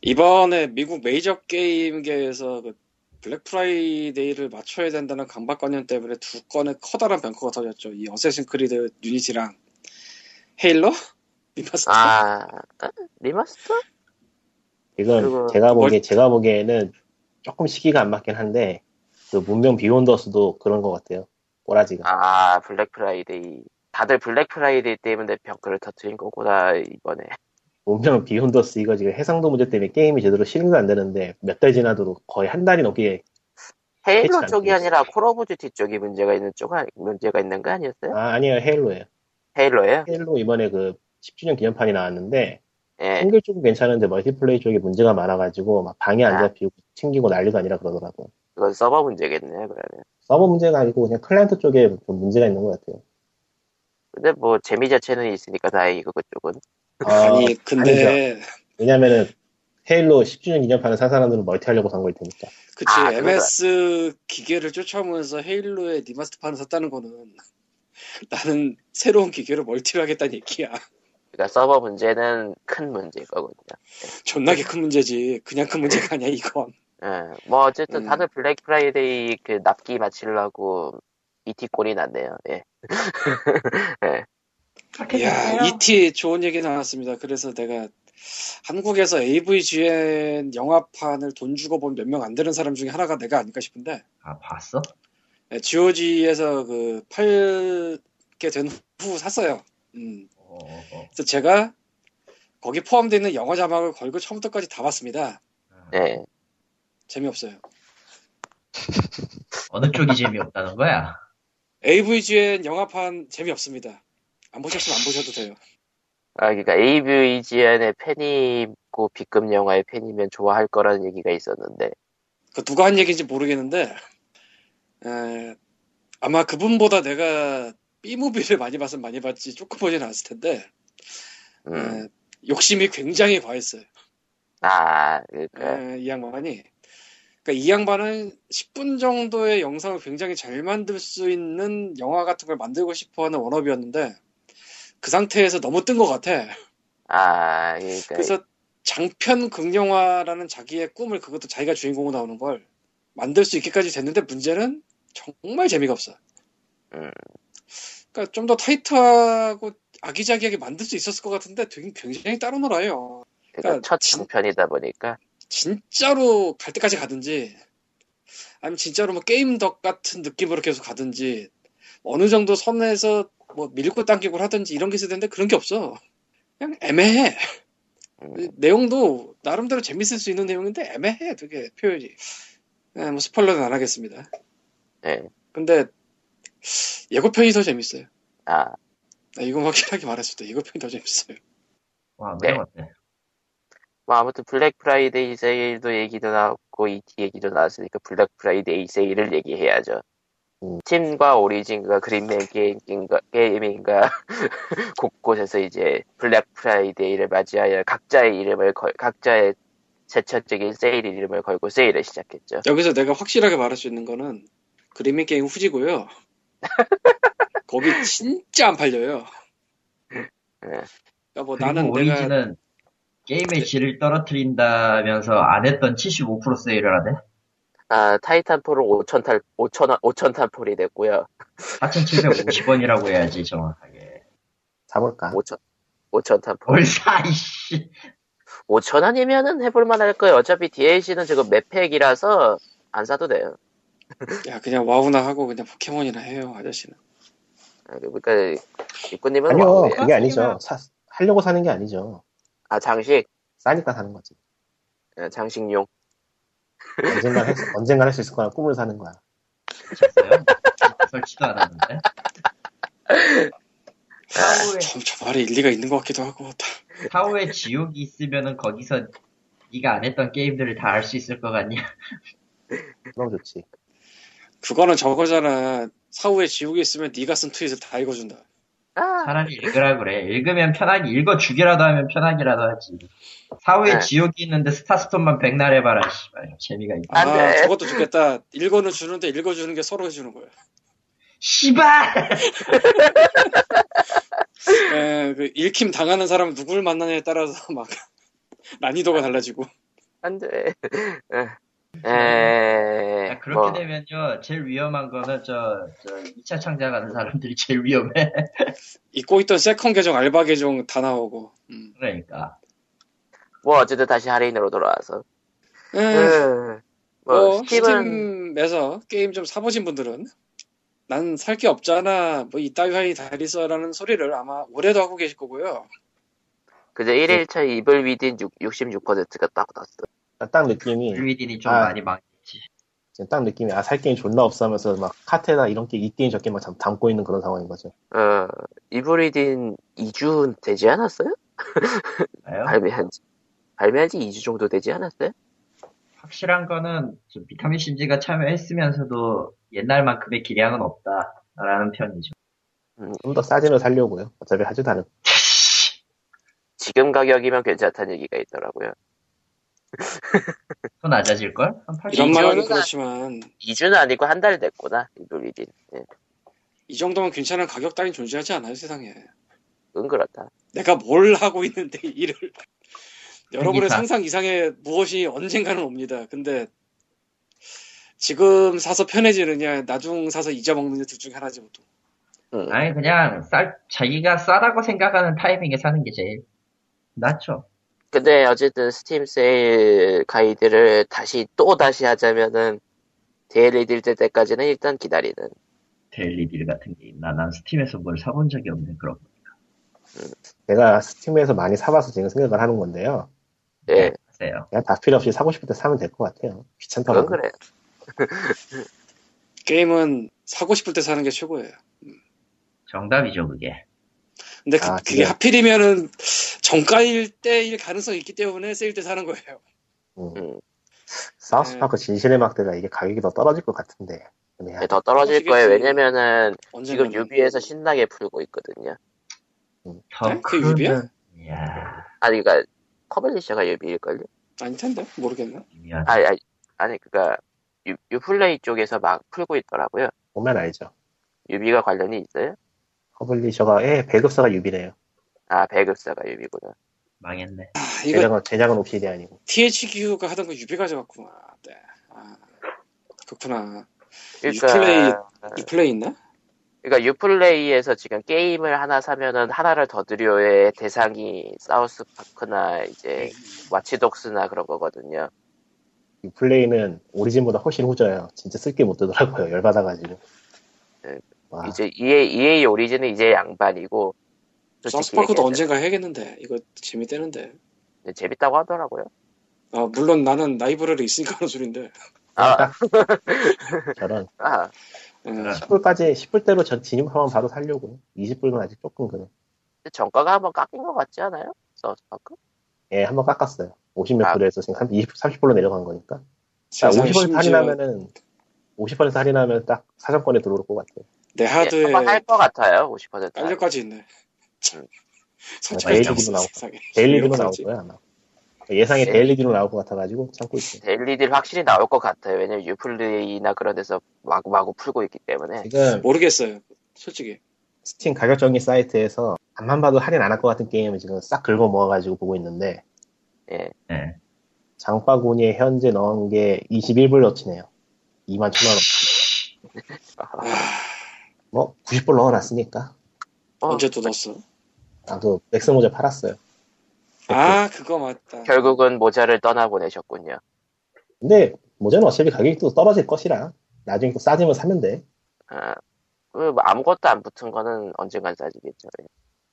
이번에 미국 메이저 게임계에서 그 블랙 프라이데이를 맞춰야 된다는 강박관념 때문에 두 건의 커다란 병크가 터졌죠. 이 어쌔신 크리드 유니티랑 헤일로 리마스터. 아 리마스터? 이건 그리고... 제가 보기 멀... 제가 보기에는 조금 시기가 안 맞긴 한데 그 문명 비욘더스도 그런 것 같아요. 꼬라지가. 아 블랙 프라이데이 다들 블랙 프라이데이 때문에 병크를 터뜨린 거구나 이번에. 문명 비욘더스 이거 지금 해상도 문제 때문에 게임이 제대로 실행도 안 되는데 몇 달 지나도록 거의 한 달이 넘게 헤일로 쪽이 아니라 콜 오브 듀티 쪽이 문제가 있는 쪽 문제가 있는 거 아니었어요? 아 아니에요 헤일로예요. 헤일로예요? 헤일로 이번에 그 십 주년 기념판이 나왔는데 예. 싱글 쪽은 괜찮은데 멀티플레이 쪽에 문제가 많아가지고 막 방에 안 잡히고 아. 튕기고 난리도 아니라 그러더라고. 그건 서버 문제겠네 그러면. 서버 문제가 아니고 그냥 클라이언트 쪽에 좀 문제가 있는 것 같아요. 근데 뭐 재미 자체는 있으니까 다행이고 그쪽은. 아니 근데 아니죠. 왜냐면은 헤일로 십 주년 기념판을 산 사람들은 멀티하려고 산 거일 테니까. 그치 아, 엠에스 그거... 기계를 쫓아오면서 헤일로의 리마스터판을 샀다는 거는 나는 새로운 기계로 멀티를 하겠다는 얘기야. 그러니까 서버 문제는 큰 문제일 거거든요. 존나게 큰 문제지 그냥 큰 문제가 아니야 이건. 네, 뭐 어쨌든 음. 다들 블랙 프라이데이 그 납기 마치려고 이티 꼴이 났네요. 예. 네. 이야, 이티 좋은 얘기 나왔습니다. 그래서 내가 한국에서 에이브이지엔 영화판을 돈 주고 본 몇 명 안 되는 사람 중에 하나가 내가 아닐까 싶은데. 아, 봤어? 네, 지오지에서 그 팔게 된 후 샀어요. 음. 어, 어. 그래서 제가 거기 포함되어 있는 영화 자막을 걸고 처음부터까지 다 봤습니다. 네. 재미없어요. 어느 쪽이 재미없다는 거야? 에이브이지엔 영화판 재미없습니다. 안 보셨으면 안 보셔도 돼요. 아, 그러니까 에이브이지엔의 팬이고 B급 영화의 팬이면 좋아할 거라는 얘기가 있었는데 그 누가 한 얘기인지 모르겠는데 에, 아마 그분보다 내가 B무비를 많이 봤으면 많이 봤지 조금 보진 않았을 텐데 음. 에, 욕심이 굉장히 과했어요. 아, 그러니까. 에, 이 양반이 그러니까 이 양반은 십 분 정도의 영상을 굉장히 잘 만들 수 있는 영화 같은 걸 만들고 싶어하는 워너비였는데 그 상태에서 너무 뜬 것 같아. 아, 그러니까. 그래서 장편 극영화라는 자기의 꿈을 그것도 자기가 주인공으로 나오는 걸 만들 수 있게까지 됐는데 문제는 정말 재미가 없어. 음. 그러니까 좀 더 타이트하고 아기자기하게 만들 수 있었을 것 같은데 되게 굉장히 따로 놀아요. 그러니까, 그러니까 첫 장편이다 보니까. 진짜로 갈 때까지 가든지 아니면 진짜로 뭐 게임 덕 같은 느낌으로 계속 가든지 어느 정도 선에서 뭐 밀고 당기고 하든지 이런 게 있어야 되는데 그런 게 없어. 그냥 애매해. 음. 내용도 나름대로 재밌을 수 있는 내용인데 애매해 되게 표현이. 네, 뭐 스포일러는 안 하겠습니다. 네. 근데 예고편이 더 재밌어요. 아, 나 이건 확실하게 말했을 때 예고편이 더 재밌어요. 와, 네. 맞네. 뭐 아무튼 블랙 프라이데이 세일도 얘기도 나왔고 이티 얘기도 나왔으니까 블랙 프라이데이 세일을 얘기해야죠. 음. 팀과 오리진과 그린맨 게임인가, 게임인가 곳곳에서 이제 블랙 프라이데이를 맞이하여 각자의 이름을 걸, 각자의 제철적인 세일 이름을 걸고 세일을 시작했죠. 여기서 내가 확실하게 말할 수 있는 거는 그린맨 게임 후지고요. 거기 진짜 안 팔려요. 그러니까 뭐 나는 오리진은... 내가 게임의 질을 떨어뜨린다면서 안 했던 칠십오 퍼센트 세일을 하네? 아, 타이탄폴은 오천 탈, 오천, 오천 탄폴이 됐고요. 사천칠백오십 원이라고 해야지, 정확하게. 사볼까? 오천, 오천 탄폴. 얼싸, 이씨. 오천 아니면은 해볼만 할 거예요. 어차피 디엘씨는 지금 맵팩이라서 안 사도 돼요. 야, 그냥 와우나 하고 그냥 포켓몬이나 해요, 아저씨는. 아, 그러니까, 입구님은. 아니요, 와우, 그게 예. 아니죠. 사, 하려고 사는 게 아니죠. 아, 장식? 싸니까 사는 거지. 아, 장식용. 언젠간 할 수, 언젠간 할 수 있을 거야. 꿈을 사는 거야. 미쳤어요? 설치도 안 하는데? 참, 저 말에 일리가 있는 것 같기도 하고. 타오에 지옥이 있으면은 거기서 네가 안 했던 게임들을 다 할 수 있을 것 같냐? 너무 좋지. 그거는 저거잖아. 사후에 지옥이 있으면 네가 쓴 트윗을 다 읽어준다. 차라리 읽으라 그래. 읽으면 편하게, 읽어주기라도 하면 편하게라도 하지. 사후에 네. 지옥이 있는데 스타스톤만 백날 해봐라, 씨발. 재미가 있다. 아, 네. 저것도 좋겠다. 읽어는 주는데 읽어주는 게 서로 해주는 거야. 씨발! 에, 그 읽힘 당하는 사람은 누굴 만나냐에 따라서 막, 난이도가 달라지고. 안 돼. 에... 야, 그렇게 뭐. 되면요 제일 위험한 거는 저, 저 이 차 창작하는 사람들이 제일 위험해. 잊고 있던 세컨 계정 알바 계정 다 나오고. 음. 그러니까 뭐 어쨌든 다시 할인으로 돌아와서 에... 에... 뭐, 뭐 스팀은... 스팀에서 게임 좀 사보신 분들은 난 살 게 없잖아 뭐 이따위 할인 다 있어 라는 소리를 아마 올해도 하고 계실 거고요. 그제 일 일차 이블 위딘 육십육 퍼센트가 딱 났어. 딱 느낌이 유니티 좀 아, 많이 망했지. 딱 느낌이 아 살 게임 존나 없어 하면서 막 카테나 이런 게 이 게임 저 게임 막 담고 있는 그런 상황인 거죠. 어 이브리딘 이 주 되지 않았어요? 발매한지 발매한지 이 주 정도 되지 않았어요? 확실한 거는 비타민 심지가 참여했으면서도 옛날만큼의 기량은 없다라는 편이죠. 음, 좀 더 싸지는 살려고요. 어차피 하지도 않은. 지금 가격이면 괜찮다는 얘기가 있더라고요. 더 낮아질걸? 이런 말은 그렇지만 이 주는 아니고 한 달 됐구나. 이블리딘 예. 이 정도면 괜찮은 가격 따윈 존재하지 않아요 세상에. 응 그렇다. 내가 뭘 하고 있는데 일을 여러분의 상상 이상의 무엇이 언젠가는 옵니다. 근데 지금 사서 편해지느냐 나중 사서 잊어먹느냐 둘 중에 하나지 보통. 응. 아니 그냥 쌀, 자기가 싸다고 생각하는 타이밍에 사는 게 제일 낫죠. 근데 어쨌든 스팀 세일 가이드를 다시 또 다시 하자면은 데일리 딜 될 때까지는 일단 기다리는. 데일리 딜 같은 게 있나? 난 스팀에서 뭘 사본 적이 없는 그런 거니까. 음. 내가 스팀에서 많이 사봐서 지금 생각을 하는 건데요. 네. 그냥 다 필요 없이 사고 싶을 때 사면 될 것 같아요. 귀찮다고. 그래. 게임은 사고 싶을 때 사는 게 최고예요. 정답이죠 그게. 근데 그, 아, 그게 그래. 하필이면은 정가일 때일 가능성이 있기 때문에 세일 때 사는 거예요. 음. 음. 사우스파크 네. 진실의 막대가 이게 가격이 더 떨어질 것 같은데. 네, 더 떨어질 거예요. 왜냐면은 지금 유비에서 신나게 풀고 있거든요. 음. 네? 그 유비야? 아니 그러니까 커블리셔가 유비일걸요? 아닐 텐데 모르겠네. 아니 아니, 아니 그러니까 유, 유플레이 쪽에서 막 풀고 있더라고요. 보면 알죠. 유비가 관련이 있어요? 커블리셔가 예 배급사가 유비래요. 아 배급사가 유비구나. 망했네. 아, 이거 제작은, 제작은 옵시디 아니고. 티에이치큐가 하던 거 유비 가져갔구나. 네. 아, 그렇구나. 그러니까, 유플레이 유플레이 있나? 그러니까 유플레이에서 지금 게임을 하나 사면은 하나를 더 드려의 대상이 사우스파크나 이제 와치독스나 그런 거거든요. 유플레이는 오리진보다 훨씬 후져요. 진짜 쓸게 못 되더라고요. 열받아가지고. 네. 이제 이에이, 이에이 오리진은 이제 양반이고. 사우스파크도 언젠가 해야겠는데 이거 재밌대는데. 네, 재밌다고 하더라고요. 아 물론 나는 라이브러리 있으니까 하는 소린데. 아. 저런. 아. 음. 십 불까지, 십 불대로 전 진입하면 바로 살려고. 이십 불은 아직 조금 그래. 정가가 한번 깎인 것 같지 않아요? 사우스파크? 예, 한번 깎았어요. 오십몇 아. 불에서 지금 삼십 불로 내려간 거니까. 오십 원 할인하면은, 오십 퍼센트 할인하면 딱 사정권에 들어올 것 같아요. 내 하드에. 한번 할 것 같아요, 오십 퍼센트. 딸려까지 있네. 참. 데일리디로 나올 거야. 데일리디로 나올 거야, 아마. 예상에 데일리디로 나올 것 같아가지고 참고 있어요. 데일리디를 확실히 나올 것 같아요. 왜냐면 유플레이나 그런 데서 마구마구 풀고 있기 때문에. 지금 모르겠어요. 솔직히. 스팀 가격 정리 사이트에서 안만 봐도 할인 안 할 것 같은 게임을 지금 싹 긁어 모아가지고 보고 있는데 예. 예. 장바구니에 현재 넣은 게 이십일 불어치네요. 이만 천원 어치. 뭐 구십 불 넣어놨으니까. 어, 언제 또 넣었어? 나도 맥스 모자 팔았어요. 아, 그거 맞다. 결국은 모자를 떠나보내셨군요. 근데 모자는 어차피 가격이 또 떨어질 것이라 나중에 또 싸지면 사면 돼. 아, 그 아무것도 안 붙은 거는 언젠간 싸지겠죠.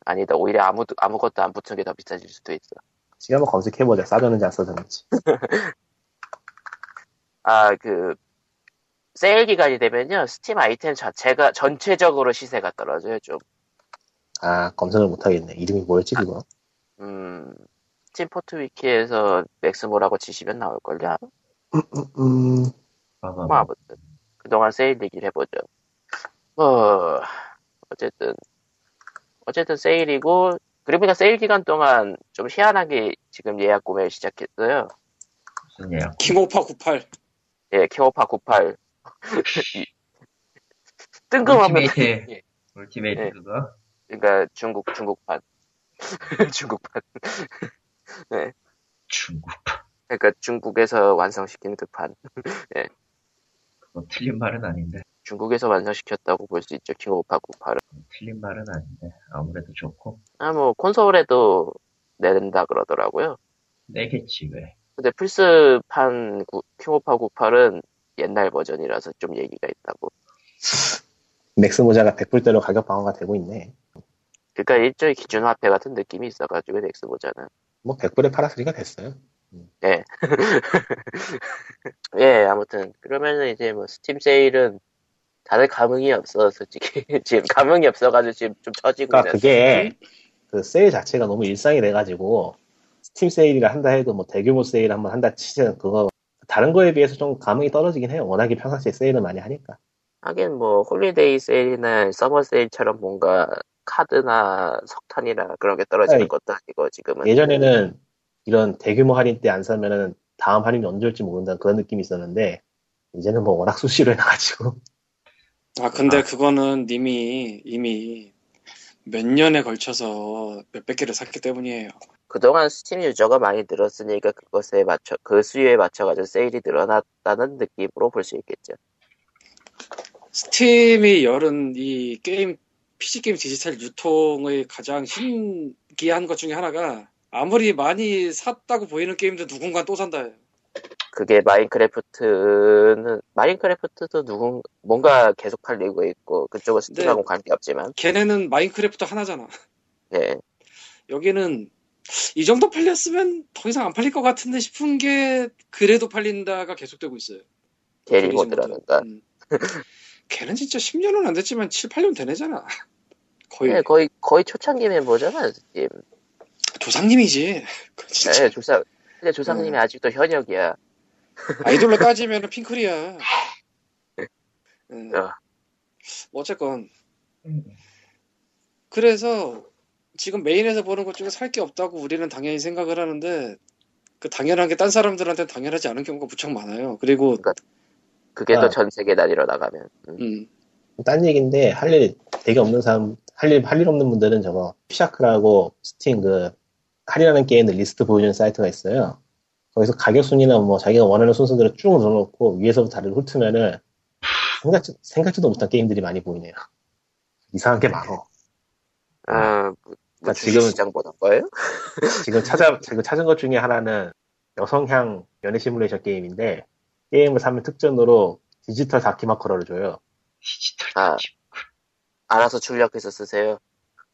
아니다, 오히려 아무, 아무것도 안 붙은 게 더 비싸질 수도 있어. 지금 한번 검색해보자. 싸졌는지 안 싸졌는지. 아, 그 세일 기간이 되면요. 스팀 아이템 자체가 전체적으로 시세가 떨어져요, 좀. 아, 검색을 못하겠네. 이름이 뭐였지, 그거? 아. 음, 팀포트 위키에서 맥스모라고 치시면 나올걸요? 음, 뭐, 아무튼. 그동안 세일 얘기를 해보죠. 어, 어쨌든. 어쨌든 세일이고, 그러니까 세일 기간 동안 좀 희한하게 지금 예약 구매를 시작했어요. 무슨 예약? 킹오파 구십팔. 예, 킹오파 구십팔. 뜬금없는. 울티메이트, 울티메이트 예. 그거? 그러니까 중국, 중국판. 중국판. 네. 중국판. 그러니까 중국에서 완성시킨 그 판. 네. 뭐 틀린 말은 아닌데. 중국에서 완성시켰다고 볼 수 있죠. 킹 오브 파쿠파를. 틀린 말은 아닌데 아무래도 좋고. 아 뭐 콘솔에도 내린다 그러더라고요. 내겠지 왜. 근데 플스판 킹 오브 파쿠파는 옛날 버전이라서 좀 얘기가 있다고. 맥스 모자가 백 불대로 가격 방어가 되고 있네. 그니까 일종의 기준화폐 같은 느낌이 있어가지고 넥스 모자는 뭐 백 불에 팔았으니까 됐어요. 예. 예 아무튼 그러면은 이제 뭐 스팀 세일은 다들 감흥이 없어 솔직히. 지금 감흥이 없어가지고 지금 좀 처지고 그러니까 그게 그 세일 자체가 너무 일상이 돼가지고 스팀 세일이라 한다 해도 뭐 대규모 세일 한번 한다 치면 그거 다른 거에 비해서 좀 감흥이 떨어지긴 해요. 워낙에 평상시에 세일을 많이 하니까. 하긴 뭐 홀리데이 세일이나 서머 세일처럼 뭔가 카드나 석탄이나 그런 게 떨어지는 아니, 것도 아니고 지금은 예전에는 이런 대규모 할인 때 안 사면은 다음 할인이 언제 올지 모른다는 그런 느낌이 있었는데 이제는 뭐 워낙 수시로 해놔가지고 아 근데 아. 그거는 님이 이미 몇 년에 걸쳐서 몇백 개를 샀기 때문이에요. 그동안 스팀 유저가 많이 늘었으니까 그것에 맞춰 그 수요에 맞춰가지고 세일이 늘어났다는 느낌으로 볼 수 있겠죠. 스팀이 열은 이 게임 피씨게임 디지털 유통의 가장 신기한 것 중에 하나가 아무리 많이 샀다고 보이는 게임도 누군가 또 산다. 그게 마인크래프트는 마인크래프트도 누군 뭔가 계속 팔리고 있고 그쪽은 스팀하고 관계없지만 걔네는 마인크래프트 하나잖아. 네. 여기는 이 정도 팔렸으면 더 이상 안 팔릴 것 같은데 싶은 게 그래도 팔린다가 계속되고 있어요. 대리모드라든가. 음. 걔는 진짜 십 년은 안 됐지만 칠, 팔 년 된 애잖아. 거의 네, 거의 거의 초창기 멤버잖아. 스팀. 조상님이지. 진짜. 네, 조상. 근데 조상님이 음. 아직도 현역이야. 아이돌로 따지면 핑클이야. 음. 어. 어쨌건 그래서 지금 메인에서 보는 것 중에 살 게 없다고 우리는 당연히 생각을 하는데 그 당연한 게 딴 사람들한테는 당연하지 않은 경우가 무척 많아요. 그리고 그러니까 그게 아. 또 전 세계 단위로 나가면 음. 음. 딴 얘기인데 할 일 되게 없는 사람 할 일 할 일 없는 분들은 저거 피샤크라고 스팀 그 할인하는 게임들 리스트 보여주는 사이트가 있어요. 거기서 가격 순위나 뭐 자기가 원하는 순서대로 쭉 넣어놓고 위에서부터 다리를 훑으면은 생각지, 생각지도 못한 게임들이 많이 보이네요. 이상한 게 많어. 아, 뭐, 뭐 지금 시장 보던 거예요? 지금 찾아 지금 찾은 것 중에 하나는 여성향 연애 시뮬레이션 게임인데 게임을 사면 특전으로 디지털 다키마커러를 줘요. 디지털 다키마커러. 아, 알아서 출력해서 쓰세요.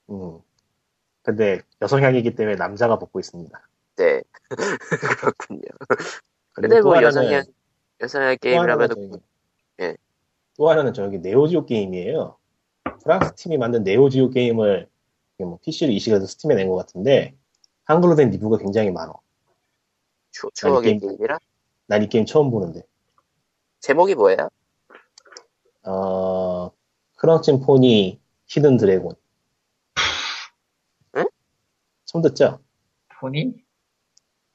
음. 근데 여성향이기 때문에 남자가 벗고 있습니다. 네. 그렇군요. 근데 뭐 하나는, 여성향 여성향 게임이라면 예. 또 하나는 저기 네오지오 게임이에요. 프랑스 팀이 만든 네오지오 게임을 뭐 피씨로 이식해서 스팀에 낸 것 같은데 한글로 된 리뷰가 굉장히 많아. 추, 추억의 게임이라? 난 이 게임 처음 보는데. 제목이 뭐예요? 어... 크런친 포니 히든 드래곤. 응? 처음 듣죠? 포니?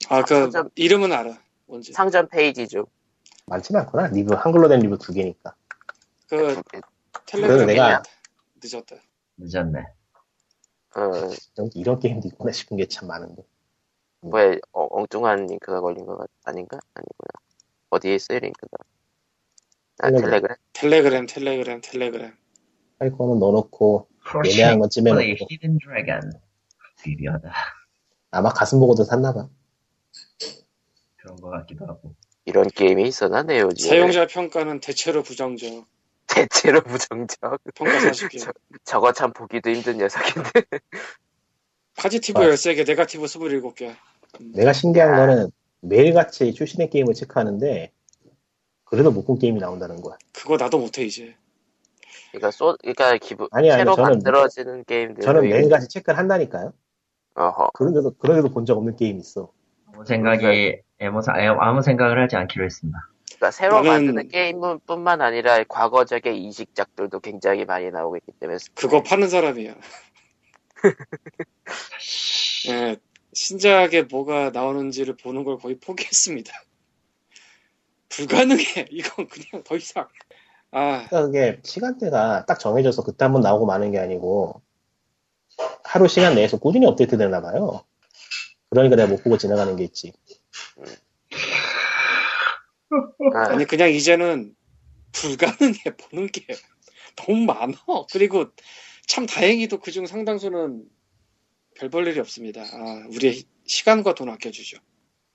아, 그 상점, 이름은 알아. 뭔지. 상점 페이지죠. 많진 않구나. 리뷰 한글로 된 리뷰 두 개니까. 그 텔레그램 내가 늦었다. 늦었네. 어, 이런 게임도 있구나 싶은 게 참 많은데. 뭐야 어, 엉뚱한 링크가 걸린 거 같, 아닌가? 아니구나. 어디에 있어요 링크가? 아, 텔레그램? 텔레그램, 텔레그램, 텔레그램. 할 거는 넣어놓고 예매한 건 찜해놓고. 히든 드래곤. 비리하다. 아마 가슴 보고도 샀나봐. 그런 거 같기도 하고. 이런 게임이 있었나 네오지오. 사용자 평가는 대체로 부정적. 대체로 부정적. 평가 사십 개. 저, 저거 참 보기도 힘든 녀석인데. 파지티브 아, 열세 개, 네가티브 스물일곱 개. 내가 신기한 아. 거는 매일같이 출시된 게임을 체크하는데 그래도 못 본 게임이 나온다는 거야. 그거 나도 못해 이제. 그러니까 소, 그러니까 기부 아니, 아니, 새로 저는, 만들어지는 게임들. 저는 매일같이 체크를 한다니까요. 어허. 그런데도 그런데도 본 적 없는 게임이 있어. 아무 생각이 아무 생각을 하지 않기로 했습니다. 그러니까 새로 나는... 만드는 게임뿐만 아니라 과거적의 이식작들도 굉장히 많이 나오고 있기 때문에 그거 파는 사람이야. 네, 신작에 뭐가 나오는지를 보는 걸 거의 포기했습니다. 불가능해. 이건 그냥 더 이상. 아, 그러니까 그게 시간대가 딱 정해져서 그때 한번 나오고 마는 게 아니고 하루 시간 내에서 꾸준히 업데이트 되나 봐요. 그러니까 내가 못 보고 지나가는 게 있지. 아니 그냥 이제는 불가능해 보는 게 너무 많아. 그리고 참 다행히도 그중 상당수는 별 볼 일이 없습니다. 아, 우리의 시간과 돈 아껴주죠.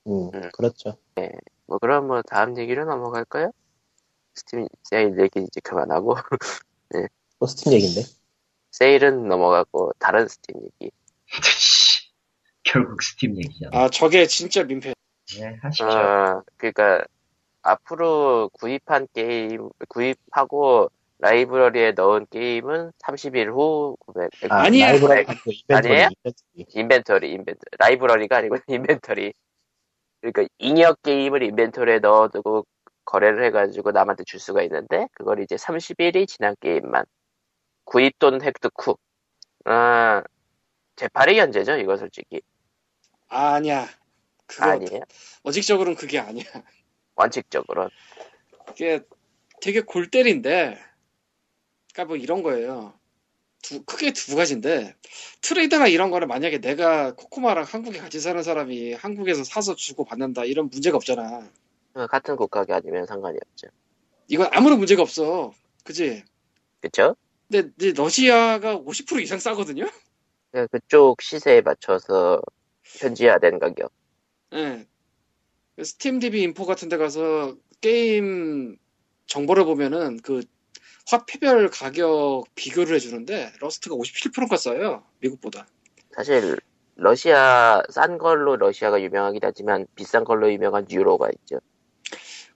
음, 음. 그렇죠. 네, 뭐 그럼 뭐 다음 얘기로 넘어갈까요? 스팀 세일 얘기 이제 그만하고. 네. 또 스팀 얘기인데? 세일은 넘어가고 다른 스팀 얘기. 결국 스팀 얘기잖아. 아 저게 진짜 민폐. 네 하시죠. 어, 그러니까 앞으로 구입한 게임 구입하고 라이브러리에 넣은 게임은 삼십 일 후 구매. 아, 아니야. 라이브러리, 아니야. 인벤토리, 인벤토리. 인벤토리. 라이브러리가 아니고 인벤토리. 그러니까 인역 게임을 인벤토리에 넣어두고 거래를 해가지고 남한테 줄 수가 있는데 그걸 이제 삼십 일이 지난 게임만 구입 또는 획득 후. 아 재팔이 견제죠 이거 솔직히. 아, 아니야. 그거 아니에요? 원칙적으로는 그게 아니야. 원칙적으로는. 그게 되게 골때리인데, 그러니까 뭐 이런 거예요. 두, 크게 두 가지인데, 트레이드나 이런 거는 만약에 내가 코코마랑 한국에 같이 사는 사람이 한국에서 사서 주고 받는다 이런 문제가 없잖아. 같은 국가가 아니면 상관이 없죠. 이건 아무런 문제가 없어. 그치? 그쵸? 근데, 근데 러시아가 오십 퍼센트 이상 싸거든요? 그쪽 시세에 맞춰서 현지화된 가격. 네. 스팀 디비 인포 같은 데 가서 게임 정보를 보면은 그 화폐별 가격 비교를 해주는데 러스트가 오십칠 퍼센트가 싸요. 미국보다. 사실 러시아 싼 걸로 러시아가 유명하긴 하지만 비싼 걸로 유명한 유로가 있죠.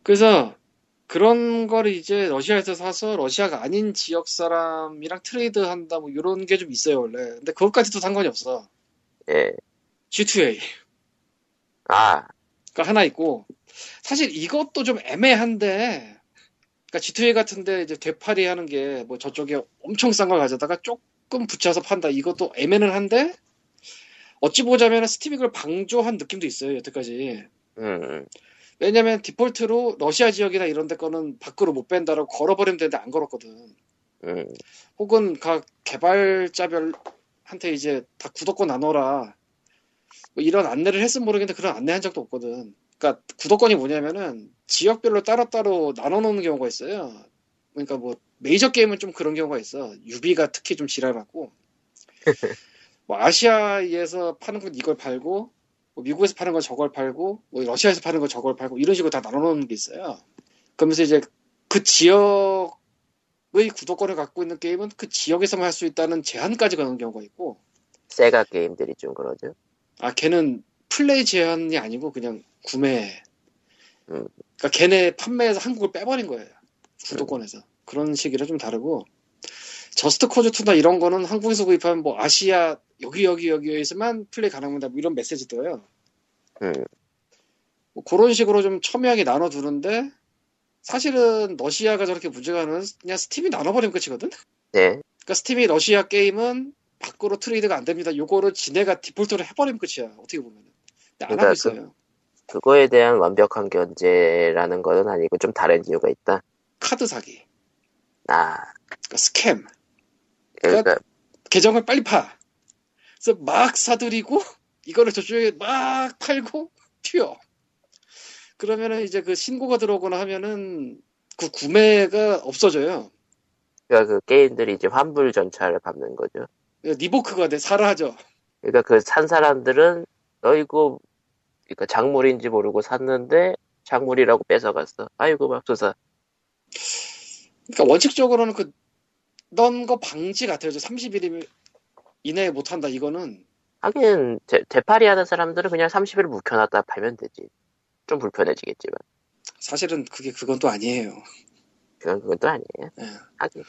그래서 그런 걸 이제 러시아에서 사서 러시아가 아닌 지역 사람이랑 트레이드한다 뭐 이런 게 좀 있어요 원래. 근데 그것까지도 상관이 없어. 예. 지투에이. 아. 그러니까 하나 있고 사실 이것도 좀 애매한데. 그러니까 지투에이 같은데 이제 되팔이 하는 게 뭐 저쪽에 엄청 싼 걸 가져다가 조금 붙여서 판다. 이것도 애매는 한데 어찌 보자면 스팀이 그걸 방조한 느낌도 있어요 여태까지. 음. 왜냐면 디폴트로 러시아 지역이나 이런 데 거는 밖으로 못 뺀다라고 걸어버리면 되는데 안 걸었거든. 음. 혹은 각 개발자별한테 이제 다 구독권 나눠라 뭐 이런 안내를 했으면 모르겠는데 그런 안내 한 적도 없거든. 그러니까 구독권이 뭐냐면은 지역별로 따로따로 나눠놓는 경우가 있어요. 그러니까 뭐 메이저 게임은 좀 그런 경우가 있어. 유비가 특히 좀 지랄하고 뭐 아시아에서 파는 건 이걸 팔고 뭐 미국에서 파는 건 저걸 팔고 뭐 러시아에서 파는 건 저걸 팔고 이런 식으로 다 나눠놓는 게 있어요. 그러면서 이제 그 지역의 구독권을 갖고 있는 게임은 그 지역에서만 할 수 있다는 제한까지 가는 경우가 있고. 세가 게임들이 좀 그러죠. 아 걔는 플레이 제한이 아니고 그냥 구매. 음. 그러니까 걔네 판매에서 한국을 빼버린 거예요 구독권에서. 음. 그런 식이라 좀 다르고 저스트 코즈투나 이런 거는 한국에서 구입하면 뭐 아시아 여기 여기 여기에서만 플레이 가능합니다 뭐 이런 메시지 떠요. 음. 뭐 그런 식으로 좀 첨예하게 나눠두는데 사실은 러시아가 저렇게 문제가 하는 그냥 스팀이 나눠버리면 끝이거든. 네. 그러니까 스팀이 러시아 게임은 밖으로 트레이드가 안 됩니다. 요거를 지네가 디폴트로 해버리면 끝이야 어떻게 보면. 근데 안 그러니까 하고 있어요. 그, 그거에 대한 완벽한 견제라는 건 아니고 좀 다른 이유가 있다. 카드 사기. 아. 그러니까 스캠. 그러니까, 그러니까 계정을 빨리 파. 그래서 막 사들이고 이거를 저쪽에 막 팔고 튀어. 그러면은 이제 그 신고가 들어오거나 하면은 그 구매가 없어져요. 그러니까 그 게임들이 이제 환불 전차를 밟는 거죠. 그러니까 리보크가 돼 사라 하죠. 그러니까 그 산 사람들은 너 이거 그러니까 작물인지 모르고 샀는데 작물이라고 뺏어갔어. 아이고 맙소사. 그러니까 원칙적으로는 그 넌 거 방지 같아요. 삼십 일 이내에 못한다 이거는. 하긴 대파리 하는 사람들은 그냥 삼십 일 묵혀놨다 팔면 되지. 좀 불편해지겠지만. 사실은 그게 그건 또 아니에요. 그건 그건 또 아니에요. 네. 하긴.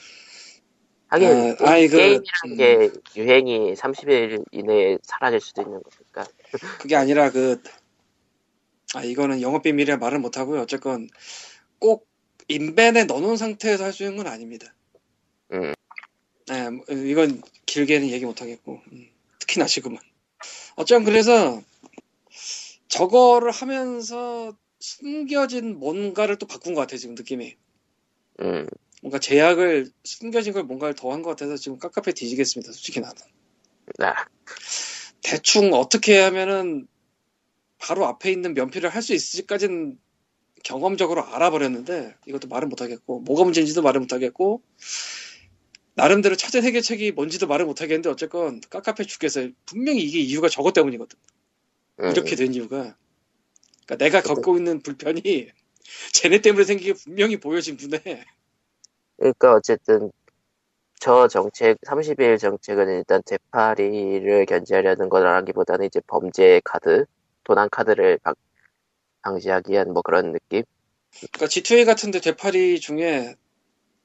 하긴 아, 게, 아이, 그, 게임이라는 게 음. 유행이 삼십 일 이내에 사라질 수도 있는 거니까. 그게 아니라 그 아 이거는 영업비밀이라 말을 못하고요. 어쨌건 꼭 인벤에 넣어놓은 상태에서 할 수 있는 건 아닙니다. 음. 네, 이건 길게는 얘기 못하겠고 음, 특히나 지금은. 어쨌든 그래서 저거를 하면서 숨겨진 뭔가를 또 바꾼 것 같아요 지금 느낌이. 음. 뭔가 제약을 숨겨진 걸 뭔가를 더한 것 같아서 지금 깝깝해 뒤지겠습니다 솔직히 나는. 아. 대충 어떻게 하면은 바로 앞에 있는 면피를 할 수 있을지까지는 경험적으로 알아버렸는데 이것도 말은 못하겠고 뭐가 문제인지도 말을 못하겠고 나름대로 찾은 해결책이 뭔지도 말을 못하겠는데 어쨌건 깝깝해 죽겠어요. 분명히 이게 이유가 저것 때문이거든. 음. 이렇게 된 이유가 그러니까 내가 겪고 있는 불편이 쟤네 때문에 생기게 분명히 보여진 분에. 그러니까 어쨌든 저 정책, 삼십 일 정책은 일단 대파리를 견제하려는 거라기보다는 이제 범죄 카드, 도난 카드를 방, 방지하기 위한 뭐 그런 느낌? 그러니까 지투에이 같은데 대파리 중에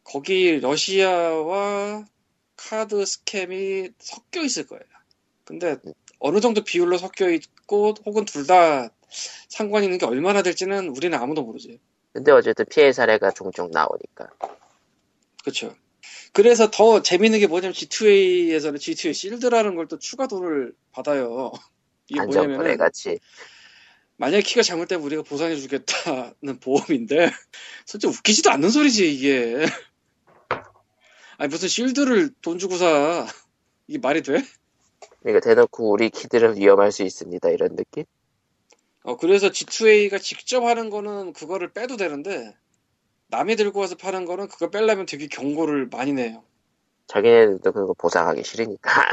거기 러시아와 카드 스캠이 섞여 있을 거예요. 근데 어느 정도 비율로 섞여 있고 혹은 둘 다 상관이 있는 게 얼마나 될지는 우리는 아무도 모르지. 근데 어쨌든 피해 사례가 종종 나오니까. 그렇죠. 그래서 더 재밌는 게 뭐냐면 지투에이에서는 지투에이 실드라는 걸 또 추가 돈을 받아요. 이게 뭐냐면 만약에 키가 잘못되면 우리가 보상해 주겠다는 보험인데 솔직히 웃기지도 않는 소리지 이게. 아니 무슨 실드를 돈 주고 사. 이게 말이 돼? 그러니까 대놓고 우리 키들은 위험할 수 있습니다 이런 느낌? 어 그래서 지투에이가 직접 하는 거는 그거를 빼도 되는데 남이 들고 와서 파는 거는 그거 빼려면 되게 경고를 많이 내요. 자기네들도 그거 보상하기 싫으니까.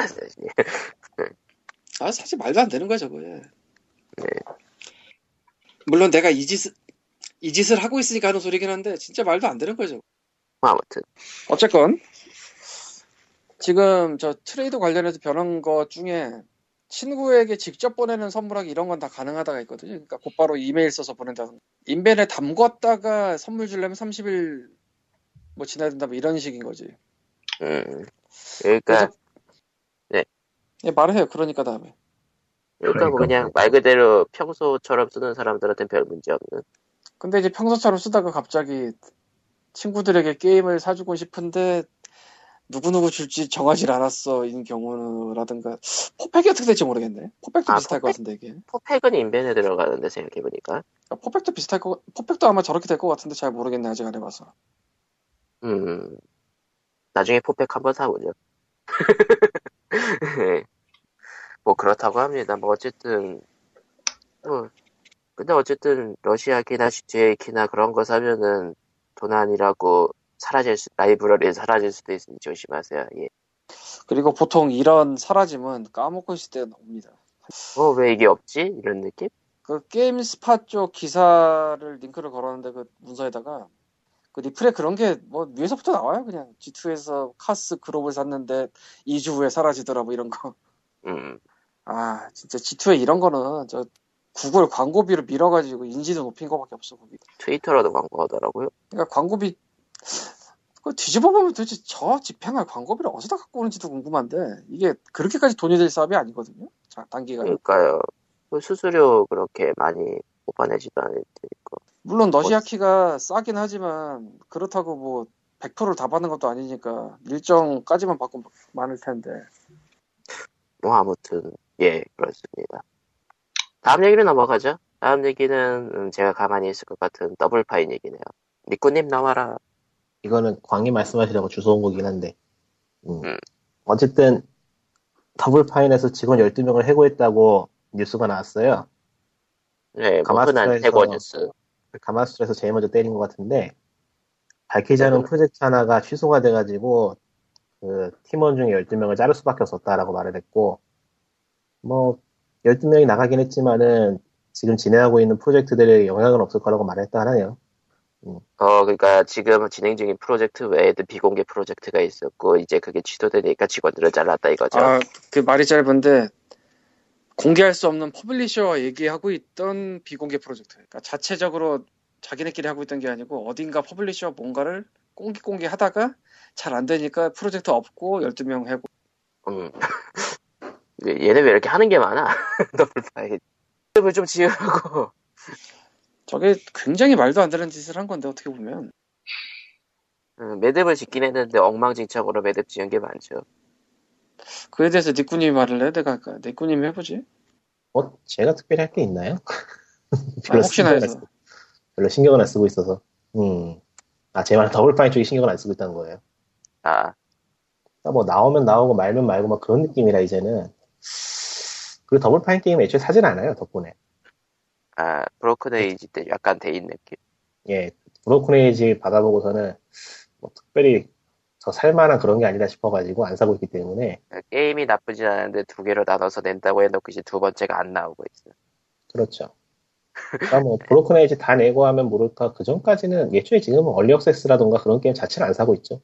아, 사실 말도 안 되는 거야, 저거. 네. 물론 내가 이 짓을, 이 짓을 하고 있으니까 하는 소리긴 한데, 진짜 말도 안 되는 거야, 저거. 아무튼. 어쨌건, 지금 저 트레이드 관련해서 변한 것 중에 친구에게 직접 보내는 선물하기 이런 건 다 가능하다가 있거든요. 그러니까 곧바로 이메일 써서 보낸다든가. 인벤에 담궜다가 선물 주려면 삼십 일 뭐 지나야 된다 뭐 이런 식인 거지. 음. 그러니까 네. 예, 말해요. 그러니까 다음에. 그러니까 뭐 그냥 말 그대로 평소처럼 쓰는 사람들한테는 별 문제 없는. 근데 이제 평소처럼 쓰다가 갑자기 친구들에게 게임을 사주고 싶은데 누구누구 줄지 정하지 않았어 인 경우라든가. 포팩이 어떻게 될지 모르겠네. 포팩도 아, 비슷할 포팩, 것 같은데 이게. 포팩은 인벤에 들어가는데 생각해보니까. 그러니까 포팩도 비슷할 거. 포팩도 아마 저렇게 될 것 같은데 잘 모르겠네 아직 안 해봐서. 음. 나중에 포팩 한번 사보죠. 네. 뭐 그렇다고 합니다. 뭐 어쨌든 뭐 근데 어쨌든 러시아키나 씨지에이키나 그런 거 사면은 돈 아니라고 사라질 수, 라이브러리에 사라질 수도 있으니 조심하세요. 예. 그리고 보통 이런 사라짐은 까먹고 있을 때 옵니다. 어, 왜 이게 없지? 이런 느낌? 그 게임 스팟 쪽 기사를 링크를 걸었는데 그 문서에다가 그 리플에 그런 게 뭐 위에서부터 나와요. 그냥 지투에서 카스 그룹을 샀는데 이 주 후에 사라지더라 뭐 이런 거. 음. 아 진짜 지투에 이런 거는 저 구글 광고비로 밀어가지고 인지도 높인 거밖에 없어. 거기 트위터라도 광고하더라고요. 그러니까 광고비 그 뒤집어보면 도대체 저 집행할 광고비를 어디다 갖고 오는지도 궁금한데 이게 그렇게까지 돈이 될 사업이 아니거든요. 자 단기간. 그러니까요. 수수료 그렇게 많이 뽑아내지도 않을 테니까. 물론 러시아키가 싸긴 하지만 그렇다고 뭐 백 퍼센트를 다 받는 것도 아니니까 일정까지만 받고 많을 텐데. 뭐 아무튼 예 그렇습니다. 다음 얘기로 넘어가죠. 다음 얘기는 제가 가만히 있을 것 같은 더블파인 얘기네요. 니꾸님 나와라. 이거는 광희 말씀하시려고 주워온 거긴 한데 음. 음. 어쨌든 더블파인에서 직원 열두 명을 해고했다고 뉴스가 나왔어요. 네, 흔한 해고 뉴스. 가마수에서 제일 먼저 때린 것 같은데 밝히지 않은 네. 프로젝트 하나가 취소가 돼가지고 그 팀원 중에 열두 명을 자를 수밖에 없었다라고 말을 했고 뭐 열두 명이 나가긴 했지만은 지금 진행하고 있는 프로젝트들에 영향은 없을 거라고 말했다 하네요. 음. 어, 그러니까 지금 진행 중인 프로젝트 외에도 비공개 프로젝트가 있었고 이제 그게 취소되니까 직원들을 잘랐다 이거죠. 아, 그 말이 짧은데 공개할 수 없는 퍼블리셔와 얘기하고 있던 비공개 프로젝트. 그러니까 자체적으로 자기네끼리 하고 있던 게 아니고 어딘가 퍼블리셔와 뭔가를 꽁기꽁기 하다가 잘 안 되니까 프로젝트 없고 열두 명 해고. 음. 얘네 왜 이렇게 하는 게 많아? 더블파인. 더블 좀 지으라고. 저게 굉장히 말도 안 되는 짓을 한 건데 어떻게 보면. 음, 매듭을 짓긴 했는데 엉망진창으로 매듭 지은 게 많죠. 그에 대해서 니꾸님이 말을 해? 내가 할까? 니꾸님이 해보지? 뭐 제가 특별히 할 게 있나요? 별로, 아, 혹시나 해서. 쓰, 별로 신경을 안 쓰고 있어서. 음. 아, 제 말은 더블파인 쪽이 신경을 안 쓰고 있다는 거예요. 아. 그러니까 뭐 나오면 나오고 말면 말고 막 그런 느낌이라 이제는. 그리고 더블파인 게임 애초에 사진 않아요 덕분에. 아, 브로큰 에이지 때 약간 데인 느낌. 예, 브로큰 에이지 받아보고서는 뭐 특별히 더 살만한 그런 게 아니다 싶어가지고 안 사고 있기 때문에. 게임이 나쁘진 않은데 두 개로 나눠서 낸다고 해놓고 이제 두 번째가 안 나오고 있어요. 그렇죠. 그러니까 뭐 브로큰 에이지 다 내고 하면 모를까 그 전까지는 예초에 지금은 얼리 억세스라던가 그런 게임 자체를 안 사고 있죠.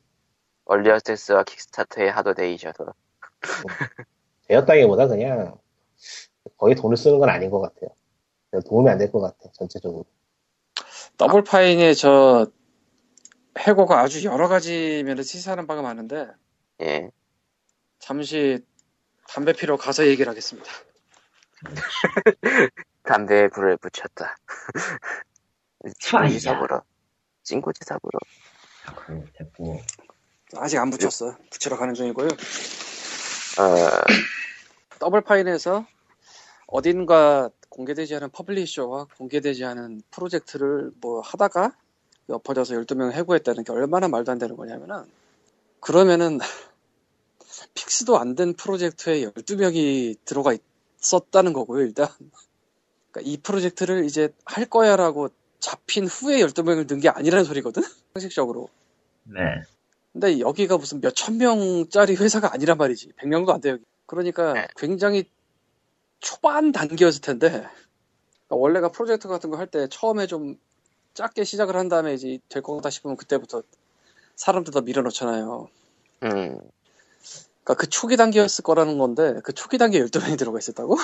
얼리 억세스와 킥스타터의 하도 데이셔서. 되었다기보다 그냥 거의 돈을 쓰는 건 아닌 것 같아요. 도움이 안 될 것 같아 전체적으로. 더블파인의 저 해고가 아주 여러 가지 면에서 시사하는 바가 많은데 예. 잠시 담배 피러 가서 얘기를 하겠습니다. 담배에 불을 붙였다. 친구지사부로. 친구지사부로. 아직 안 붙였어. 붙이러 가는 중이고요. 어... 더블파인에서 어딘가 공개되지 않은 퍼블리셔와 공개되지 않은 프로젝트를 뭐 하다가 엎어져서 열두 명을 해고했다는 게 얼마나 말도 안 되는 거냐면은 그러면은 픽스도 안 된 프로젝트에 열두 명이 들어가 있었다는 거고요. 일단 그러니까 이 프로젝트를 이제 할 거야 라고 잡힌 후에 열두 명을 넣은 게 아니라는 소리거든? 상식적으로. 네. 근데 여기가 무슨 몇천 명짜리 회사가 아니란 말이지. 백 명도 안 돼요. 그러니까 네. 굉장히 초반 단계였을 텐데 그러니까 원래가 프로젝트 같은 거 할 때 처음에 좀 작게 시작을 한 다음에 이제 될 것 같다 싶으면 그때부터 사람들 다 밀어넣잖아요. 음. 그러니까 그 초기 단계였을 거라는 건데 그 초기 단계에 열두 명이 들어가 있었다고?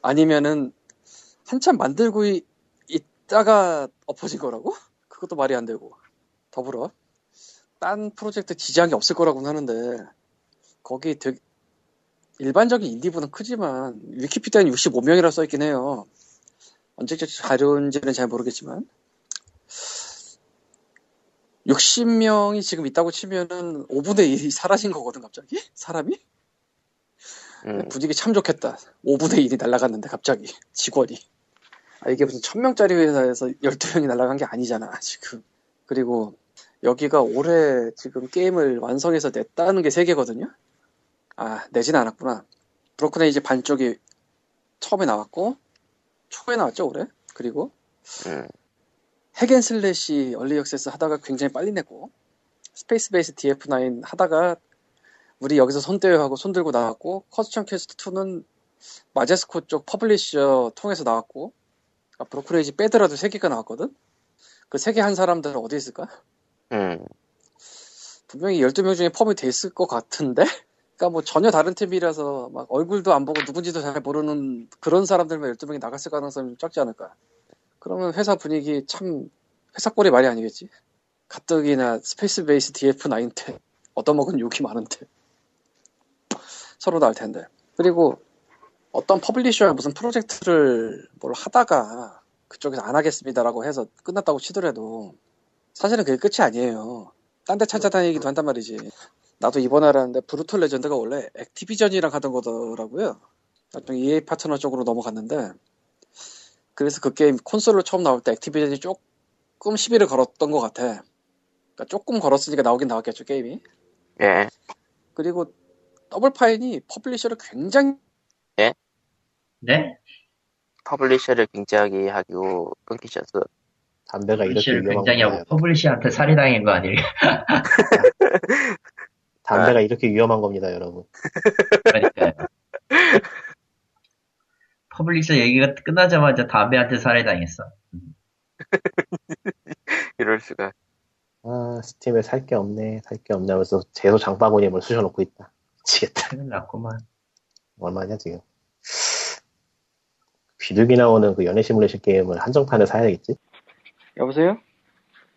아니면은 한참 만들고 이, 있다가 엎어진 거라고? 그것도 말이 안 되고. 더불어 딴 프로젝트 지장이 없을 거라고는 하는데 거기 되게 일반적인 인디부는 크지만 위키피디아는 육십오 명이라 써있긴 해요. 언제적 자료인지는 잘 모르겠지만 육십 명이 지금 있다고 치면은 오분의 일이 사라진 거거든 갑자기? 사람이? 음. 분위기 참 좋겠다. 오분의 일이 날아갔는데 갑자기 직원이. 아, 이게 무슨 천 명짜리 회사에서 열두 명이 날아간 게 아니잖아 지금. 그리고 여기가 올해 지금 게임을 완성해서 냈다는 게 세 개거든요? 아, 내진 않았구나. 브로큰 에이지 반쪽이 처음에 나왔고 초에 나왔죠 올해? 그리고 음. 핵앤슬래시 얼리 액세스 하다가 굉장히 빨리 냈고 스페이스베이스 디에프나인 하다가 우리 여기서 손대요 하고 손들고 나왔고 커스텀 퀘스트 투는 마제스코 쪽 퍼블리셔 통해서 나왔고 그러니까 브로큰 에이지 빼더라도 세 개가 나왔거든? 그 세 개 한 사람들은 어디 있을까? 음. 분명히 열두 명 중에 펌이 돼 있을 것 같은데? 그러니까 뭐 전혀 다른 팀이라서 막 얼굴도 안 보고 누군지도 잘 모르는 그런 사람들만 열두 명이 나갔을 가능성이 적지 않을까? 그러면 회사 분위기 참 회사 꼴이 말이 아니겠지? 가뜩이나 스페이스베이스 디에프나인 때 얻어먹은 욕이 많은데 서로 나을 텐데. 그리고 어떤 퍼블리셔가 무슨 프로젝트를 뭘 하다가 그쪽에서 안 하겠습니다라고 해서 끝났다고 치더라도 사실은 그게 끝이 아니에요. 딴 데 찾아다니기도 한단 말이지. 나도 이번에 알았는데 브루털 레전드가 원래 액티비전이랑 하던 거더라고요. 나중에 이에이 파트너 쪽으로 넘어갔는데 그래서 그 게임 콘솔로 처음 나올 때 액티비전이 조금 시비를 걸었던 것 같아. 그러니까 조금 걸었으니까 나오긴 나왔겠죠 게임이. 예. 그리고 더블파인이 퍼블리셔를 굉장히 예? 네? 퍼블리셔를 굉장히 하고 끊기셔서 담배가 이렇게 굉장히 하고 퍼블리셔한테 살해당한 거 아닐까? 담배가 아. 이렇게 위험한 겁니다, 여러분. 그러니까요. 퍼블리셔 얘기가 끝나자마자 담배한테 살해당했어. 이럴 수가. 아, 스팀에 살 게 없네, 살 게 없네 하면서 재소 장바구니에 뭘 쑤셔놓고 있다. 미치겠다. 큰일 났구만. 얼마냐 지금. 비둘기 나오는 그 연애 시뮬레이션 게임을 한정판에 사야겠지? 여보세요?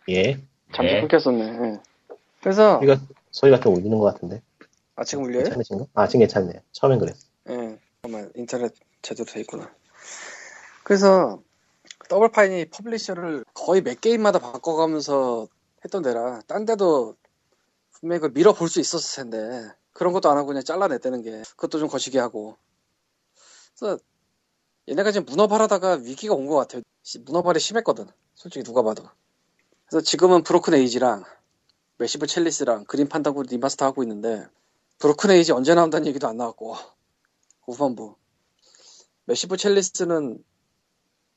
예. 잠시 예. 끊겼었네. 그래서 소리가, 소리가 좀 울리는 것 같은데. 아 지금 울려요? 괜찮으신가? 아 지금 괜찮네. 처음엔 그랬어. 예. 잠깐만 인터넷 제대로 돼 있구나. 그래서 더블파인이 퍼블리셔를 거의 몇 게임마다 바꿔가면서 했던 데라 딴 데도 분명히 그걸 밀어볼 수 있었을 텐데 그런 것도 안 하고 그냥 잘라냈다는 게 그것도 좀 거시기 하고. 그래서 얘네가 지금 문어발하다가 위기가 온 것 같아요. 문어발이 심했거든. 솔직히 누가 봐도. 그래서 지금은 브로큰 에이지랑 메시브 첼리스랑 그린 판다고 리마스터 하고 있는데 브로큰 에이지 언제 나온다는 얘기도 안 나왔고 후반부. 메시브 첼리스는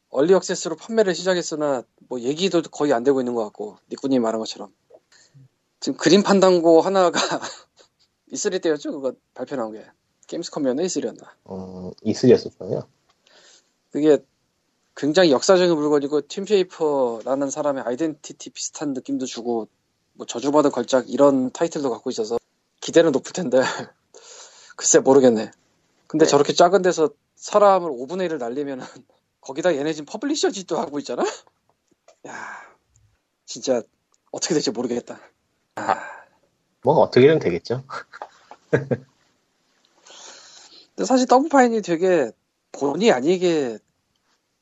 얼리 액세스로 판매를 시작했으나 뭐 얘기도 거의 안 되고 있는 것 같고 니꾸님이 말한 것처럼 지금 그린 판단고 하나가 이쓰리 때였죠? 그거 발표 나온 게 게임스컴이었나 이쓰리였나? 어, 이쓰리였을 거예요. 그게 굉장히 역사적인 물건이고 팀쉐이퍼라는 사람의 아이덴티티 비슷한 느낌도 주고 뭐 저주받은 걸작 이런 타이틀도 갖고 있어서 기대는 높을 텐데 글쎄 모르겠네. 근데 네. 저렇게 작은 데서 사람을 오분의 일을 날리면 거기다 얘네 지금 퍼블리셔 짓도 하고 있잖아? 야 진짜 어떻게 될지 모르겠다. 아. 뭐 어떻게든 되겠죠. 근데 사실 더블파인이 되게 본의 아니게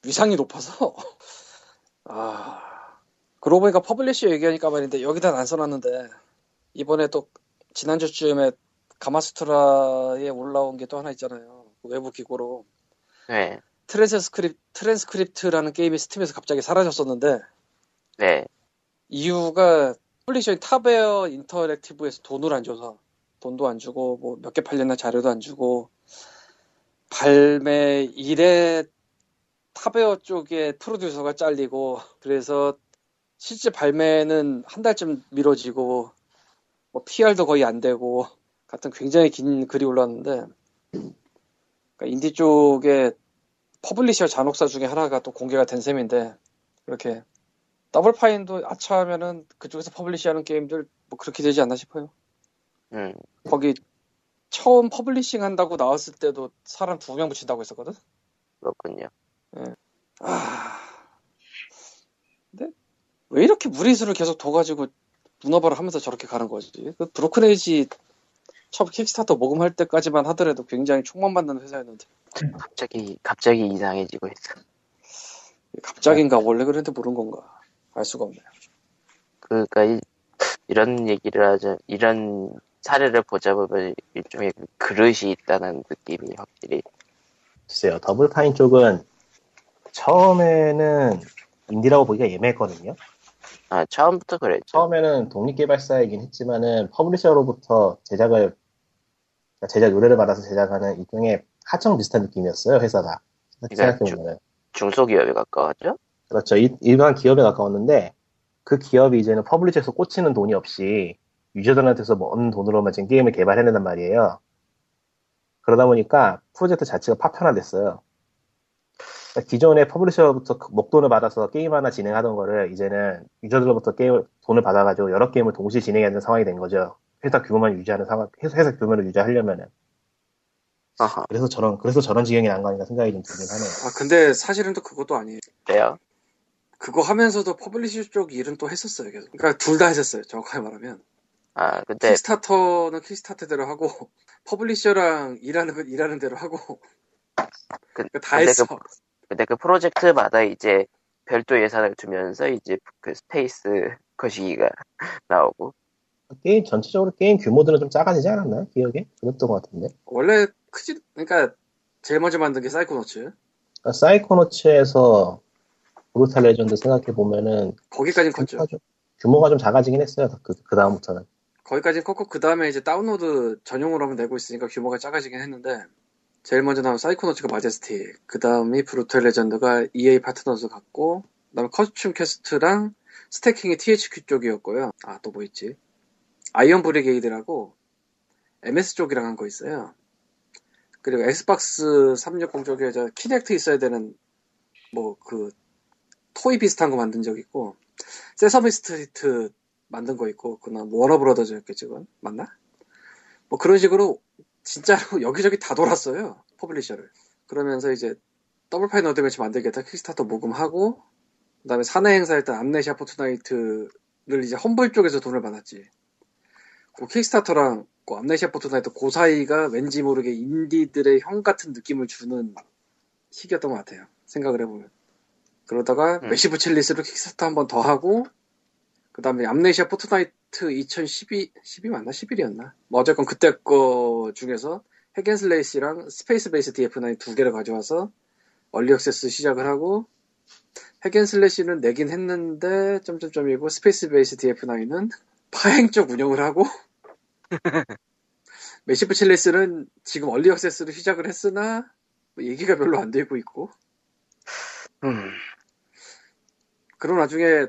위상이 높아서 아 그러고 보니까 퍼블리셔 얘기하니까 말인데 여기다 안 써놨는데 이번에 또 지난주쯤에 가마스트라에 올라온 게 또 하나 있잖아요. 외부 기고로 네. 트랜스크립, 트랜스크립트라는 게임이 스팀에서 갑자기 사라졌었는데 네. 이유가 퍼블리셔인 탑웨어 인터랙티브에서 돈을 안 줘서 돈도 안 주고 뭐 몇 개 팔렸나 자료도 안 주고 발매 일에 탑웨어 쪽에 프로듀서가 잘리고 그래서 실제 발매는 한 달쯤 미뤄지고 뭐 피알도 거의 안 되고 같은 굉장히 긴 글이 올라왔는데 그러니까 인디 쪽에 퍼블리셔 잔혹사 중에 하나가 또 공개가 된 셈인데 이렇게 더블파인도 아차하면은 그쪽에서 퍼블리시하는 게임들 뭐 그렇게 되지 않나 싶어요. 음. 거기 처음 퍼블리싱 한다고 나왔을 때도 사람 두 명 붙인다고 했었거든? 그렇군요. 예. 아. 근데 왜 이렇게 무리수를 계속 둬가지고 문어발을 하면서 저렇게 가는 거지? 그 브로큰 에이지 처음 킥스타터 모금할 때까지만 하더라도 굉장히 촉망받는 회사였는데. 갑자기, 갑자기 이상해지고 있어. 갑자기인가? 원래 그랬는데 모른 건가? 알 수가 없네요. 그러니까 이, 이런 얘기를 하자, 이런 사례를 보자 보면 일종의 그릇이 있다는 느낌이 확실히. 글쎄요, 더블파인 쪽은 처음에는 인디라고 보기가 애매했거든요. 아, 처음부터 그랬죠. 처음에는 독립개발사이긴 했지만은 퍼블리셔로부터 제작을, 제작 의뢰를 받아서 제작하는 일종의 하청 비슷한 느낌이었어요, 회사가. 그러니까 주, 중소기업에 가까웠죠? 그렇죠. 이, 일반 기업에 가까웠는데 그 기업이 이제는 퍼블리셔에서 꽂히는 돈이 없이 유저들한테서 먼 돈으로만 지금 게임을 개발해낸단 말이에요. 그러다 보니까 프로젝트 자체가 파편화됐어요. 그러니까 기존의 퍼블리셔로부터 목돈을 받아서 게임 하나 진행하던 거를 이제는 유저들로부터 게임, 돈을 받아가지고 여러 게임을 동시에 진행해야 되는 상황이 된 거죠. 회사 규모만 유지하는 상황, 회사, 회사 규모를 유지하려면은. 아하. 그래서 저런, 그래서 저런 지경이 난 거 아닌가 생각이 좀 들긴 하네요. 아, 근데 사실은 또 그것도 아니에요. 왜요? 그거 하면서도 퍼블리셔 쪽 일은 또 했었어요, 계속. 그러니까 둘 다 했었어요, 정확하게 말하면. 아, 근데 킥스타터는 킥스타터대로 하고 퍼블리셔랑 일하는 건 일하는 대로 하고 그, 그러니까 다 근데 했어. 그, 근데 그 프로젝트마다 이제 별도 예산을 두면서 이제 그 스페이스 거시기가 나오고 게임 전체적으로 게임 규모들은 좀 작아지지 않았나요? 기억에? 그랬던 것 같은데. 원래 크지. 그러니까 제일 먼저 만든 게 사이코노츠. 그러니까 사이코노츠에서 브루탈 레전드 생각해 보면은 거기까지는 컸죠. 규모가 좀 작아지긴 했어요. 그, 그 다음부터는. 거기까지는 컸고 그 다음에 이제 다운로드 전용으로 하면 되고 있으니까 규모가 작아지긴 했는데 제일 먼저 나온 사이코노츠가 마제스티, 그 다음이 브루탈 레전드가 이에이 파트너즈 같고, 그 다음에 커스텀 퀘스트랑 스태킹이 티에이치큐 쪽이었고요. 아, 또 뭐 있지? 아이언 브리게이드라고 엠에스 쪽이랑 한 거 있어요. 그리고 엑스박스 삼백육십 쪽에 이제 키넥트 있어야 되는 뭐 그 토이 비슷한 거 만든 적 있고, 세서미 스트리트 만든 거 있고, 그나 뭐 워너브러더즈였겠지, 그건? 맞나? 뭐 그런 식으로 진짜로 여기저기 다 돌았어요, 퍼블리셔를. 그러면서 이제 더블파인 어드벤처 만들겠다 킥스타터 모금하고, 그 다음에 사내 행사했던 암네시아 포트나이트를 이제 험블 쪽에서 돈을 받았지. 그 킥스타터랑 그 암네시아 포트나이트 그 사이가 왠지 모르게 인디들의 형 같은 느낌을 주는 시기였던 것 같아요, 생각을 해보면. 그러다가 음. 메시브 첼리스로 킥스타터 한 번 더 하고, 그 다음에 암네시아 포트나이트 이천십이, 십이 맞나? 십일이었나? 뭐 어쨌건 그때 거 중에서 핵앤슬레이시랑 스페이스베이스 디에프나인 두 개를 가져와서 얼리 액세스 시작을 하고, 핵앤슬레이시는 내긴 했는데 점점점이고 스페이스베이스 디에프나인은 파행 쪽 운영을 하고 메시브 첼리스는 지금 얼리 액세스로 시작을 했으나 뭐 얘기가 별로 안 되고 있고. 음. 그런 와중에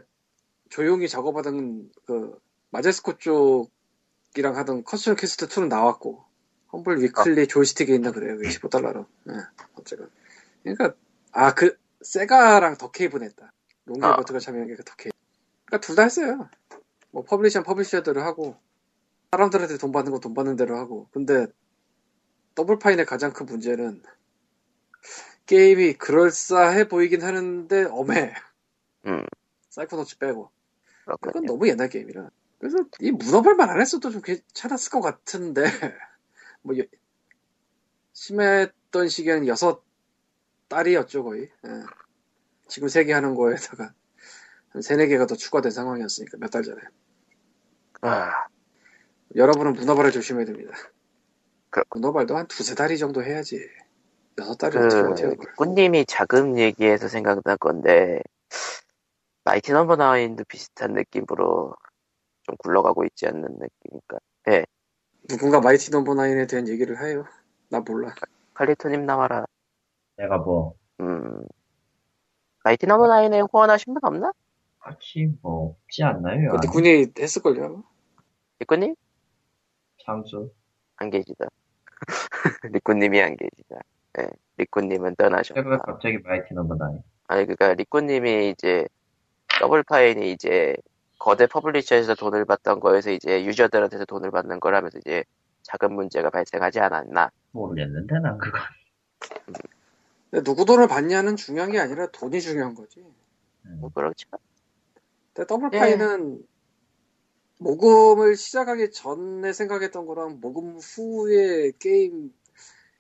조용히 작업하던 그 마제스코 쪽이랑 하던 커스텀 퀘스트 이는 나왔고, 험블 위클리 아. 조이스틱에 있나 그래요, 이십오 달러로. 네, 어쨌건. 그러니까 아, 그 세가랑 더케이브는 했다. 롱리버트가 아. 참여한 게 그 더케이브. 그러니까 둘 다 했어요. 뭐 퍼블리셔는 퍼블리셔대로 하고, 사람들한테 돈 받는 거 돈 받는 대로 하고. 근데 더블파인의 가장 큰 문제는 게임이 그럴싸해 보이긴 하는데 엄해. 음. 사이코노츠 빼고. 그렇군요. 그건 너무 옛날 게임이라. 그래서 이 문어발만 안 했어도 좀 괜찮았을 것 같은데 뭐 여, 심했던 시기에는 여섯 딸이었죠 거의. 예. 지금 세 개 하는 거에다가 한 세네 개가 더 추가된 상황이었으니까 몇 달 전에. 아. 여러분은 문어발을 조심해야 됩니다. 그렇... 문어발도 한 두세 다리 정도 해야지. 여섯 달이 어떻게 못해요. 꽃님이 자금 얘기해서 생각난 건데 나이티 넘버 나인도 비슷한 느낌으로 좀 굴러가고 있지 않는 느낌이니까. 네. 누군가 마이티 넘버 나인에 대한 얘기를 해요. 나 몰라. 칼리토님 나와라. 내가 뭐. 음. 마이티 넘버 나인에 후원하신 분 없나? 딱히 뭐 없지 않나요? 근데 군이 했을걸요. 리꾸님? 장수. 안 계시다. 리꾸님이 안 계시다. 네. 리꾸님은 떠나셨다. 왜 갑자기 마이티 넘버 나인? 아니 그러니까 리꾸님이 이제 더블파인이 이제 거대 퍼블리셔에서 돈을 받던 거에서 이제 유저들한테서 돈을 받는 걸 하면서 이제 작은 문제가 발생하지 않았나 모르겠는데 난 그건. 음. 근데 누구 돈을 받냐는 중요한 게 아니라 돈이 중요한 거지. 음. 뭐 그렇죠. 근데 더블파이는 예. 모금을 시작하기 전에 생각했던 거랑 모금 후에 게임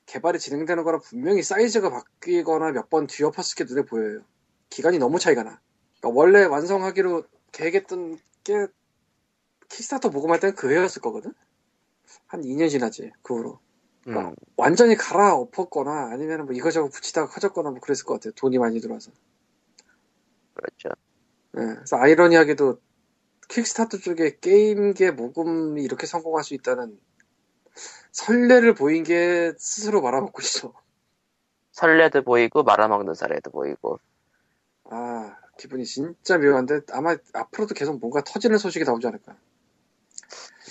개발이 진행되는 거랑 분명히 사이즈가 바뀌거나 몇 번 뒤엎었을 게 눈에 보여요. 기간이 너무 차이가 나. 그러니까 원래 완성하기로 계획했던 게 킥스타터 모금할 때는 그 해였을 거거든? 한 이 년 지나지, 그 후로. 그러니까 음. 완전히 갈아엎었거나 아니면 뭐 이거저거 붙이다가 커졌거나 뭐 그랬을 것 같아요. 돈이 많이 들어와서. 그렇죠. 네, 그래서 아이러니하게도 킥스타터 쪽에 게임계 모금이 이렇게 성공할 수 있다는 설레를 보인 게 스스로 말아먹고 있어. 설레도 보이고 말아먹는 사례도 보이고. 아, 기분이 진짜 묘한데 아마 앞으로도 계속 뭔가 터지는 소식이 나오지 않을까.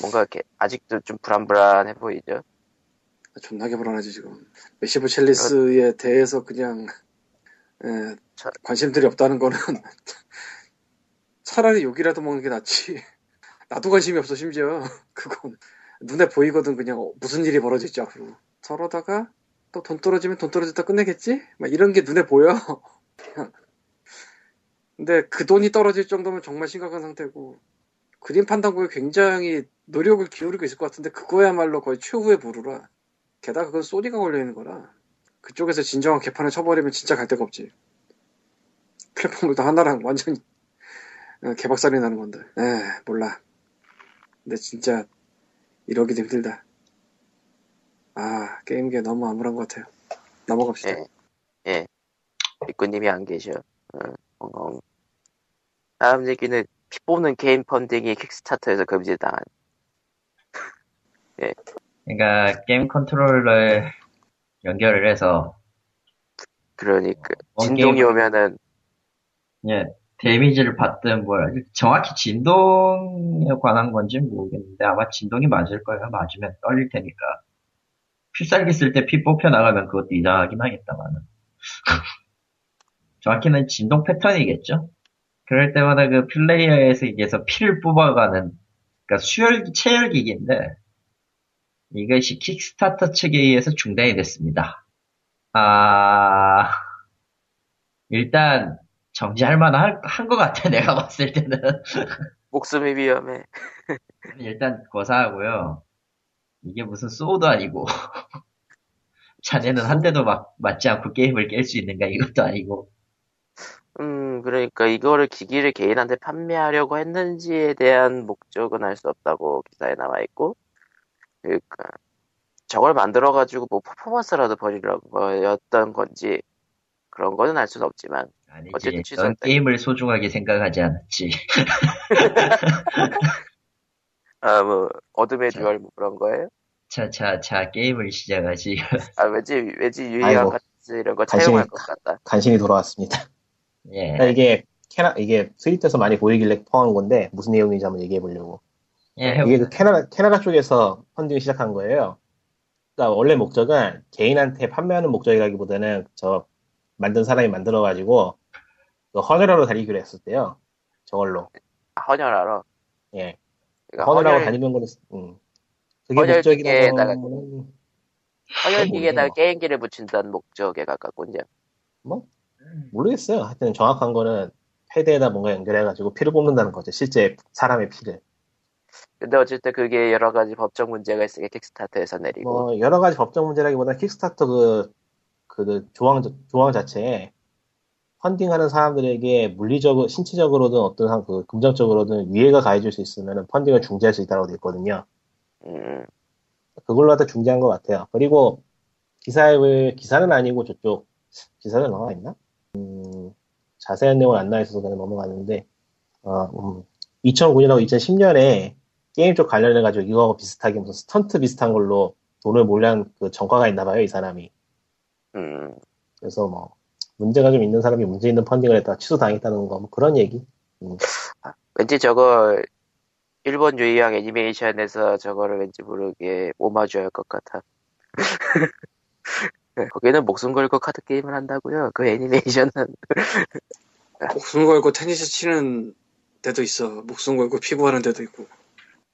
뭔가 이렇게 아직도 좀 불안불안해 보이죠. 아, 존나게 불안하지 지금. 메시브 첼리스에 어... 대해서 그냥 에, 차... 관심들이 없다는 거는 차라리 욕이라도 먹는 게 낫지. 나도 관심이 없어 심지어. 그건 눈에 보이거든 그냥 무슨 일이 벌어질지 앞으로. 저러다가 또 돈 떨어지면 돈 떨어졌다 끝내겠지? 막 이런 게 눈에 보여. 그냥. 근데 그 돈이 떨어질 정도면 정말 심각한 상태고 그림 판단고에 굉장히 노력을 기울이고 있을 것 같은데 그거야말로 거의 최후의 보루라. 게다가 그건 소니가 걸려있는 거라 그쪽에서 진정한 개판을 쳐버리면 진짜 갈 데가 없지. 플랫폼도 하나랑 완전히 개박살이 나는 건데. 에 몰라. 근데 진짜 이러기도 힘들다. 아 게임계 너무 암울한 것 같아요. 넘어갑시다. 예, 예. 비꾸님이 안 계셔. 응. 엉엉. 다음 얘기는 피 뽑는 게임 펀딩이 킥스타터에서 금지당한. 예. 그러니까 게임 컨트롤러에 연결을 해서. 그러니까 어, 진동이 게임... 오면은. 예. 데미지를 받든 뭘 정확히 진동에 관한 건지 모르겠는데 아마 진동이 맞을 거예요. 맞으면 떨릴 테니까. 필살기 쓸 때 피 뽑혀 나가면 그것도 이상하긴 하겠다만은. 정확히는 진동 패턴이겠죠. 그럴 때마다 그 플레이어에서 이제서 피를 뽑아가는 그러니까 수혈기 체열기기인데 이것이 킥스타터 측에 의해서 중단이 됐습니다. 아 일단. 정지할 만한 것 같아 내가 봤을 때는. 목숨이 위험해. 일단 고사하고요. 이게 무슨 소우도 아니고 자네는 한 대도 막 맞지 않고 게임을 깰 수 있는가 이것도 아니고. 음 그러니까 이거를 기기를 개인한테 판매하려고 했는지에 대한 목적은 알 수 없다고 기사에 나와있고. 그러니까 저걸 만들어가지고 뭐 퍼포먼스라도 벌이려고 거였던 건지 그런 거는 알 수는 없지만. 아니지, 넌 게임을 소중하게 생각하지 않았지. 아, 뭐, 어둠의 듀얼 뭐 그런 거예요? 자, 자, 자, 게임을 시작하지. 아, 왠지, 왠지 유희왕 같이 이런 거 차용할 것 같다. 간신히 돌아왔습니다. 예. 그러니까 이게, 캐나, 이게 스위트에서 많이 보이길래 퍼온 건데, 무슨 내용인지 한번 얘기해 보려고. 예, 이게 그 캐나다, 캐나다 쪽에서 펀딩을 시작한 거예요. 그러니까 원래 목적은 개인한테 판매하는 목적이라기보다는 저, 만든 사람이 만들어가지고, 헌혈하러 다니기로 했었대요. 저걸로. 헌혈하러? 예. 그러니까 헌혈하러 헌혈... 다니는 거는, 음. 그게 목적이라는 거는. 헌혈기계에다가 게임기를 붙인다는 목적에 가깝군요. 뭐? 모르겠어요. 하여튼 정확한 거는 패드에다 뭔가 연결해가지고 피를 뽑는다는 거죠. 실제 사람의 피를. 근데 어쨌든 그게 여러 가지 법적 문제가 있으니까 킥스타터에서 내리고. 뭐, 여러 가지 법적 문제라기보다는 킥스타터 그, 그 조항 조항 자체에 펀딩하는 사람들에게 물리적으로 신체적으로든 어떤 그 금전적으로든 위해가 가해질 수 있으면 펀딩을 중지할 수 있다고 되어 있거든요. 음. 그걸로 하다 중지한 것 같아요. 그리고 기사에 기사는 아니고 저쪽 기사는 나와 있나? 음, 자세한 내용은 안 나와 있어서 그냥 넘어갔는데 어, 음, 이천구 년하고 이천십 년에 게임 쪽 관련해 가지고 이거하고 비슷하게 무슨 스턴트 비슷한 걸로 돈을 몰란 그 전과가 있나 봐요 이 사람이. 음. 그래서 뭐 문제가 좀 있는 사람이 문제 있는 펀딩을 했다가 취소당했다는 거 뭐 그런 얘기. 음. 아, 왠지 저거 일본 유희왕 애니메이션에서 저거를 왠지 모르게 오마주할 것 같아. 거기는 목숨 걸고 카드 게임을 한다고요. 그 애니메이션은 목숨 걸고 테니스 치는 데도 있어. 목숨 걸고 피구하는 데도 있고.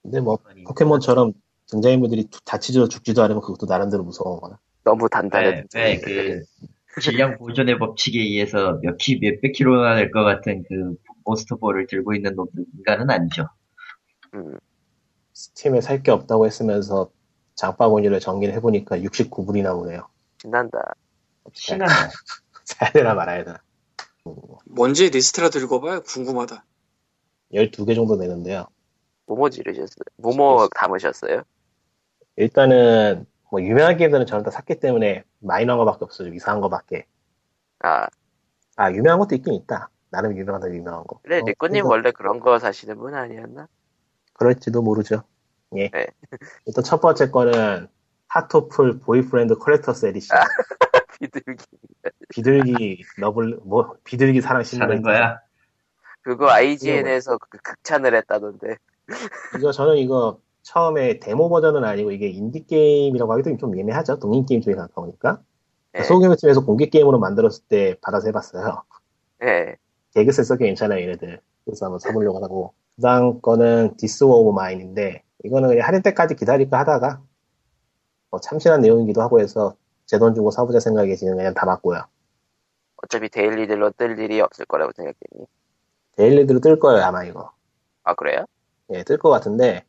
근데 뭐 포켓몬처럼 등장인물들이 다치지도 죽지도 않으면 그것도 나름대로 무서워하거나. 너무 단단해. 네, 네, 그 질량 보존의 법칙에 의해서 몇 키, 몇백 킬로나 될 것 같은 그 몬스터볼을 들고 있는 놈들, 인간은 아니죠. 음. 스팀에 살 게 없다고 했으면서 장바구니를 정리를 해보니까 육십구 불이나 오네요. 신난다. 신난다. 사야 되나 말아야 되나. 뭔지 리스트라도 읽어봐요. 궁금하다. 열두 개 정도 내는데요. 뭐뭐 지르셨어요? 뭐뭐 담으셨어요? 일단은 뭐 유명한 게임들은 저는 다 샀기 때문에 마이너한 거밖에 없어요. 이상한 거밖에. 아, 아 유명한 것도 있긴 있다. 나름 유명하다 유명한 거. 그래, 리꾸님 어, 원래 그런 거 사시는 분 아니었나? 그럴지도 모르죠. 예. 네. 일단 첫 번째 거는 하토풀 보이프렌드 컬렉터스 에디션. 아, 비둘기. 비둘기 러블 뭐 비둘기 사랑 신는 거야. 그거 아이지엔에서 그 극찬을 했다던데. 이거 저는 이거 처음에 데모 버전은 아니고 이게 인디 게임이라고 하기도 좀 예매하죠. 독립 게임 쪽에 가까우니까. 네. 소규모팀에서 공개 게임으로 만들었을 때 받아서 해봤어요. 네. 되게 쓸쓸하게 괜찮아요, 얘네들. 그래서 한번 사보려고 하고. 그다음 거는 디스 오브 마인인데 이거는 그냥 할인 때까지 기다릴까 하다가 뭐 참신한 내용이기도 하고 해서 제 돈 주고 사보자 생각에 지금 그냥 다 맞고요. 어차피 데일리들로 뜰 일이 없을 거라고 생각했니? 데일리들로 뜰 거예요 아마 이거. 아 그래요? 예, 뜰 것 같은데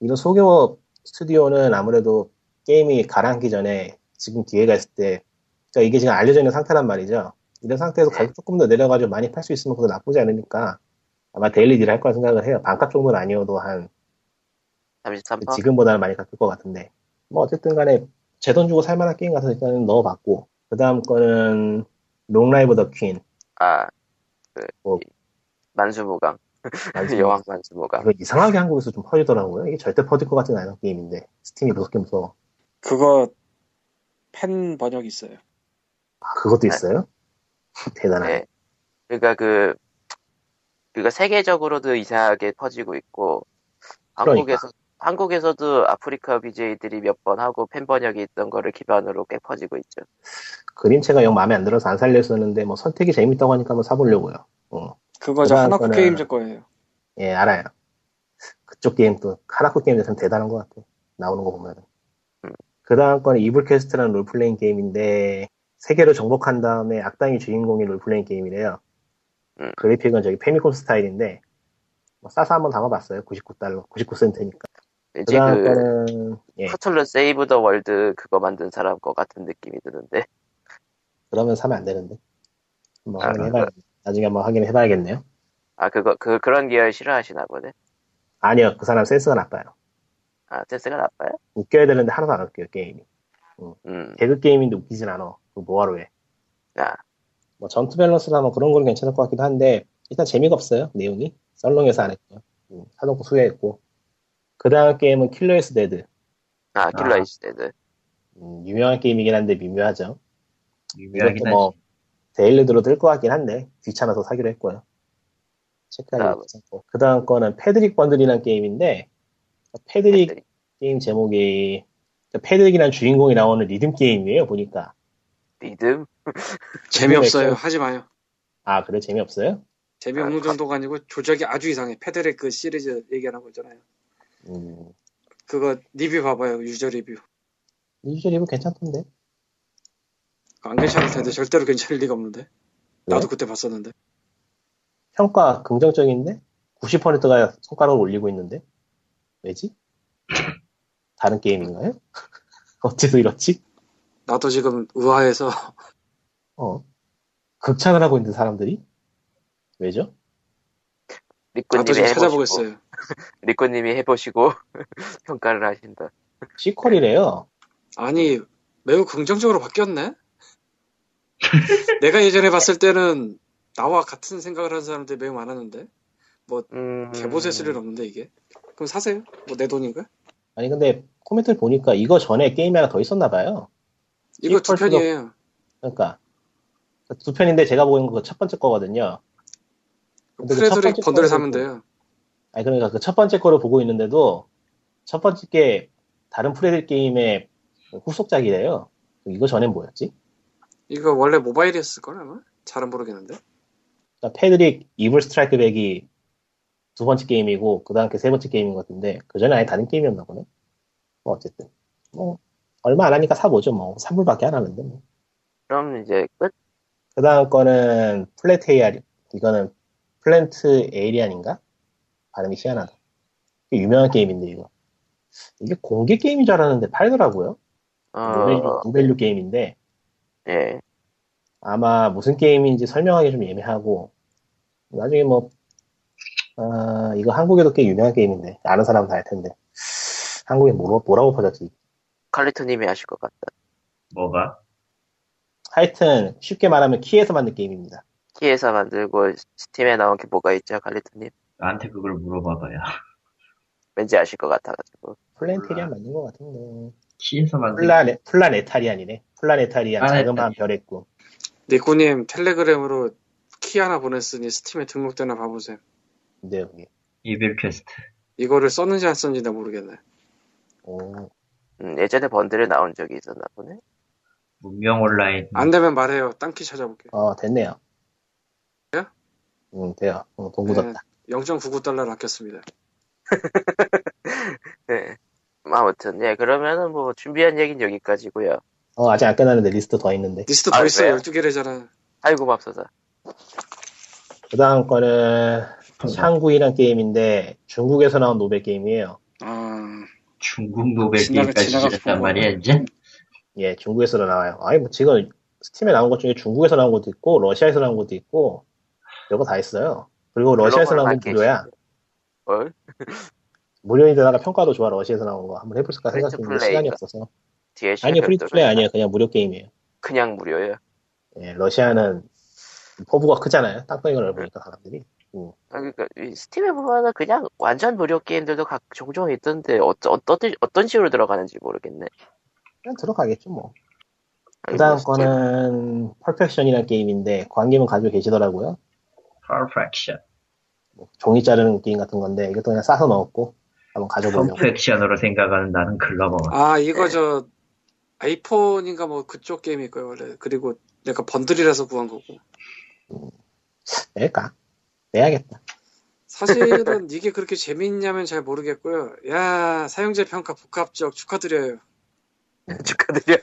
이런 소규모 스튜디오는 아무래도 게임이 가라앉기 전에 지금 기회가 있을 때, 그러니까 이게 지금 알려져 있는 상태란 말이죠. 이런 상태에서 가격 조금 더 내려가지고 많이 팔 수 있으면 그것도 나쁘지 않으니까 아마 데일리 딜 할 거라 생각을 해요. 반값 정도는 아니어도 한 삼십삼 퍼센트? 지금보다는 많이 깎을 것 같은데 뭐 어쨌든 간에 제 돈 주고 살만한 게임 같아서 일단은 넣어봤고, 그 다음 거는 롱라이브 더 퀸. 아, 그 뭐, 만수무강. 여왕 만수무강. 이거 이상하게 한국에서 좀 퍼지더라고요. 이게 절대 퍼질 것 같진 않은 게임인데 스팀이 무섭게 무서워. 그거 팬 번역 있어요. 아, 그것도 있어요? 네. 대단하네. 네. 그러니까 그 그러니까 세계적으로도 이상하게 퍼지고 있고, 그러니까. 한국에서, 한국에서도 아프리카 비제이들이 몇 번 하고 팬 번역이 있던 거를 기반으로 꽤 퍼지고 있죠. 그림체가 영 마음에 안 들어서 안 살렸었는데 뭐 선택이 재밌다고 하니까 한번 사보려고요. 어. 그거 저 하나쿠 게임즈 거예요. 예, 알아요. 그쪽 게임도 하나쿠 게임즈 참 대단한 것 같아. 나오는 거 보면. 음. 그 다음 거는 이블 퀘스트라는 롤플레잉 게임인데 세계를 정복한 다음에 악당이 주인공인 롤플레잉 게임이래요. 음. 그래픽은 저기 페미콤 스타일인데 뭐 싸서 한번 담아봤어요. 구십구 달러, 구십구 센트니까. 이제 그 커틀러 세이브 더 월드 그거 만든 사람 거 같은 느낌이 드는데. 그러면 사면 안 되는데. 뭐 아, 해봐, 나중에 한번 확인해봐야겠네요. 아 그거 그 그런 계열 싫어하시나 보네. 아니요, 그 사람 센스가 나빠요. 아 센스가 나빠요? 웃겨야 되는데 하나도 안 웃겨요 게임이. 응. 음. 개그 게임인데 웃기진 않아. 그 뭐하러 해? 아. 뭐 전투 밸런스나 뭐 그런 건 괜찮을 것 같기도 한데 일단 재미가 없어요 내용이. 썰렁해서 안 했고요. 음, 사놓고 수혜했고. 그 다음 게임은 킬러 이즈 데드. 아 킬러 아, 이즈 데드. 음, 유명한 게임이긴 한데 미묘하죠. 미묘하긴 하지. 뭐 데일리드로 뜰 것 같긴 한데 귀찮아서 사기로 했고요. 체크하기도 괜찮고. 그 다음 거는 패드릭 번들이라는 게임인데 패드릭, 패드릭 게임 제목이 패드릭이라는 주인공이 나오는 리듬 게임이에요 보니까. 리듬? 재미없어요. 하지 마요. 아 그래 재미없어요? 재미없는 아, 정도가 아니고 조작이 아주 이상해. 패드릭 그 시리즈 얘기하는 거잖아요. 음. 그거 리뷰 봐봐요. 유저 리뷰. 유저 리뷰 괜찮던데? 안 괜찮을 텐데. 절대로 괜찮을 리가 없는데. 네? 나도 그때 봤었는데. 평가 긍정적인데? 구십 퍼센트가 손가락을 올리고 있는데? 왜지? 다른 게임인가요? 어째서 이렇지? 나도 지금 의아해서. 어. 극찬을 하고 있는 사람들이? 왜죠? 나도 좀 찾아보겠어요. 리코님이 해보시고 평가를 하신다. 시퀄이래요. 아니 매우 긍정적으로 바뀌었네. 내가 예전에 봤을 때는 나와 같은 생각을 하는 사람들이 매우 많았는데 뭐 음... 개보세스를 없는데 이게. 그럼 사세요. 뭐 내 돈인가? 아니 근데 코멘트를 보니까 이거 전에 게임이 하나 더 있었나 봐요. 이거 두 편이에요. 그러니까 두 편인데 제가 보는 거 첫 번째 거거든요. 프레드릭 그 번들을 사면 보고, 돼요. 아니 그러니까 그 첫 번째 거를 보고 있는데도 첫 번째 게 다른 프레드릭 게임의 후속작이래요. 이거 전엔 뭐였지? 이거 원래 모바일이었을 걸 아마? 잘은 모르겠는데. 그러니까 패드릭 이블 스트라이크 백이 두 번째 게임이고 그 다음 게 세 번째 게임인 것 같은데 그 전에 아예 다른 게임이었나 보네. 뭐 어쨌든 뭐 얼마 안 하니까 사보죠. 뭐 삼 불밖에 안 하는데 뭐. 그럼 이제 끝? 그 다음 거는 플랜트 에이알, 이거는 플랜트 에이리안인가? 발음이 희한하다. 유명한 게임인데 이거. 이게 공개 게임인 줄 알았는데 팔더라고요. 어... 노벨류, 노벨류 게임인데. 예. 아마 무슨 게임인지 설명하기 좀 예매하고. 나중에 뭐, 아, 이거 한국에도 꽤 유명한 게임인데. 아는 사람은 다 알 텐데. 한국에 뭐로, 뭐라고 퍼졌지? 칼리토님이 아실 것 같다. 뭐가? 하여튼, 쉽게 말하면 키에서 만든 게임입니다. 키에서 만들고 스팀에 나온 게 뭐가 있죠, 칼리토님? 나한테 그걸 물어봐봐요. 왠지 아실 것 같아가지고. 플랜테리안 만든 것 같은데. 키에서 만든. 플라네, 플라네타리안이네. 플라네타리안, 아, 자그마한 별의 꿈. 니코님 텔레그램으로 키 하나 보냈으니 스팀에 등록되나 봐보세요. 네, 여기. 이빌 퀘스트. 이거를 썼는지 안 썼는지 나 모르겠네. 오. 음, 예전에 번들에 나온 적이 있었나 보네. 문명 온라인. 안 되면 말해요. 딴키 찾아볼게요. 어, 됐네요. 돼요? 응, 돼요. 어, 돈 굳었다. 네, 영 점 구구 달러를 아꼈습니다. 네. 아무튼, 예, 그러면은 뭐, 준비한 얘기는 여기까지고요. 어, 아직 안 끝났는데 리스트 더 있는데. 리스트 더 아, 있어요. 열두 개래잖아. 아이고, 맙소사. 그 다음 거는, 샹구이란 게임인데, 중국에서 나온 노벨 게임이에요. 아. 중국 노벨 게임까지 했단 말이야, 이제? 예, 중국에서 나와요. 아니, 뭐, 지금 스팀에 나온 것 중에 중국에서 나온 것도 있고, 러시아에서 나온 것도 있고, 이거 다 있어요. 그리고 러시아에서 나온 건 무료야. 뭘? 무료인데다가 평가도 좋아. 러시아에서 나온 거 한번 해볼까 생각했는데 시간이 없어서. 아니 프리투플레이 아니에요. 그냥 무료 게임이에요. 그냥 무료예요? 예, 러시아는 포부가 크잖아요. 땅덩이가 넓으니까 사람들이. 응. 그러니까 스팀에 보면은 그냥 완전 무료 게임들도 각 종종 있던데 어떤 어떤 어떤 식으로 들어가는지 모르겠네. 그냥 들어가겠죠 뭐. 그다음 뭐 거는 퍼펙션이라는 게임인데 광님은 가지고 계시더라고요. 퍼펙션. 종이 자르는 게임 같은 건데 이것도 그냥 싸서 넣었고 한번 가져보려고. 컴팩션으로 생각하는 나는 글러먹었어. 아 이거 네. 저 아이폰인가 뭐 그쪽 게임일 거예요 원래. 그리고 내가 번들이라서 구한 거고. 음, 내일까? 내야겠다. 사실은 이게 그렇게 재밌냐면 잘 모르겠고요. 야 사용자 평가 복합적 축하드려요. 축하드려요.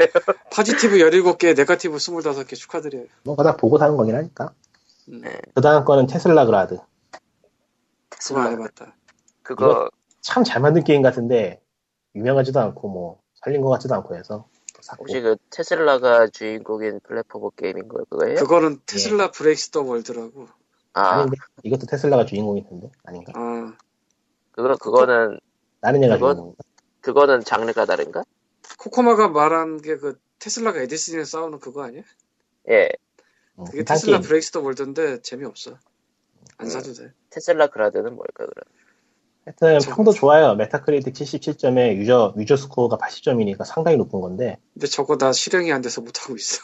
파지티브 열일곱 개, 네가티브 스물다섯 개 축하드려요. 뭐 그냥 보고 사는 거긴 하니까. 네. 그 다음 거는 테슬라 그라드. 그거 안 해봤다. 그거 참 잘 만든 게임 같은데 유명하지도 않고 뭐 살린 것 같지도 않고 해서 샀고. 혹시 그 테슬라가 주인공인 플랫폼 게임인 거예요? 그거예요? 그거는 테슬라 예. 브레이크스 더 월드라고. 아 아닌데? 이것도 테슬라가 주인공인 텐데 아닌가? 아 그거 그거는 다른 얘가 주인공인가? 그거는 장르가 다른가? 코코마가 말한 게 그 테슬라가 에디슨이랑 싸우는 그거 아니야? 예. 그게 음, 테슬라 브레이크스 더 월드인데 재미없어. 안 사도 돼. 테슬라 그라드는 뭘까, 그럼? 하여튼, 참... 평도 좋아요. 메타크리틱 칠십칠 점에 유저, 유저 스코어가 팔십 점이니까 상당히 높은 건데. 근데 저거 나 실행이 안 돼서 못하고 있어.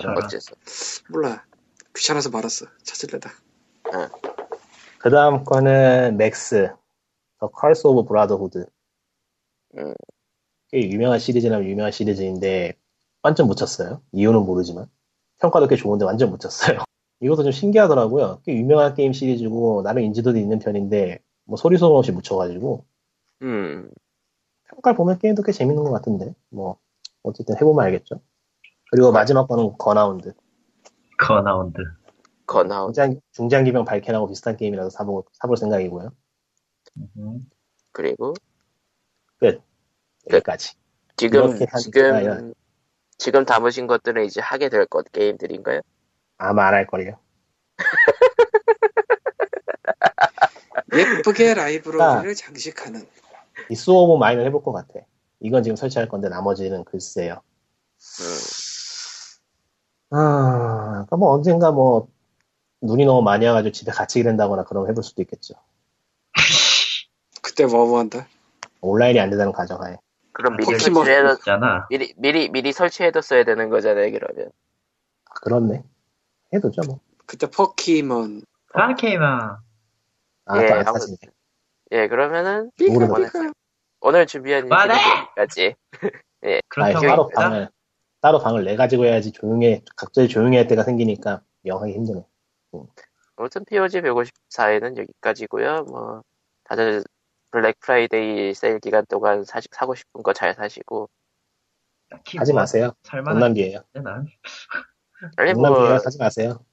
저런 어째서? 몰라. 귀찮아서 말았어. 찾을래다. 응. 그 다음 거는 맥스. 더 컬스 오브 브라더후드. 응. 꽤 유명한 시리즈라면 유명한 시리즈인데, 완전 못 쳤어요. 이유는 모르지만. 평가도 꽤 좋은데 완전 못 쳤어요. 이것도 좀 신기하더라고요. 꽤 유명한 게임 시리즈고 나름 인지도도 있는 편인데 뭐 소리 소문 없이 묻혀가지고 음. 평가를 보면 게임도 꽤 재밌는 것 같은데 뭐 어쨌든 해보면 알겠죠. 그리고 마지막 거는 건아운드. 건아운드. 건아운드. 중장, 중장기병 발켄하고 비슷한 게임이라서 사보, 사볼 생각이고요. 음. 그리고 끝. 여기까지. 지금 지금 지금 담으신 것들은 이제 하게 될 것 게임들인가요? 아마 안 할걸요. 예쁘게 라이브러리를 장식하는. 이 수오브 마인을 해볼 것 같아. 이건 지금 설치할 건데 나머지는 글쎄요. 음. 아, 그러니까 뭐 언젠가 뭐 눈이 너무 많이 와가지고 집에 갇히게 된다거나 그러면 해볼 수도 있겠죠. 그때 뭐 뭐 한다? 온라인이 안 된다는 가정하에. 그럼 미리 설치해뒀잖아. 미리 미리 미리 설치해뒀어야 되는 거잖아요, 그러면. 아, 그렇네. 해도죠 뭐. 그때 포켓몬. 포켓몬. 아, 예, 또 안 사시네. 예, 그러면은 오늘, 오늘 준비한 얘기까지. 예. 그렇다고 따로 방을 따로 방을 내 가지고 해야지 조용해. 갑자기 조용히 할 때가 생기니까 영하기 힘드네. 응. 아무튼 피오지 백오십사에는 여기까지고요. 뭐 다들 블랙 프라이데이 세일 기간 동안 사시, 사고 싶은 거 잘 사시고. 하지 뭐, 마세요. 못난비예요. 아니 뭐 하지 마세요.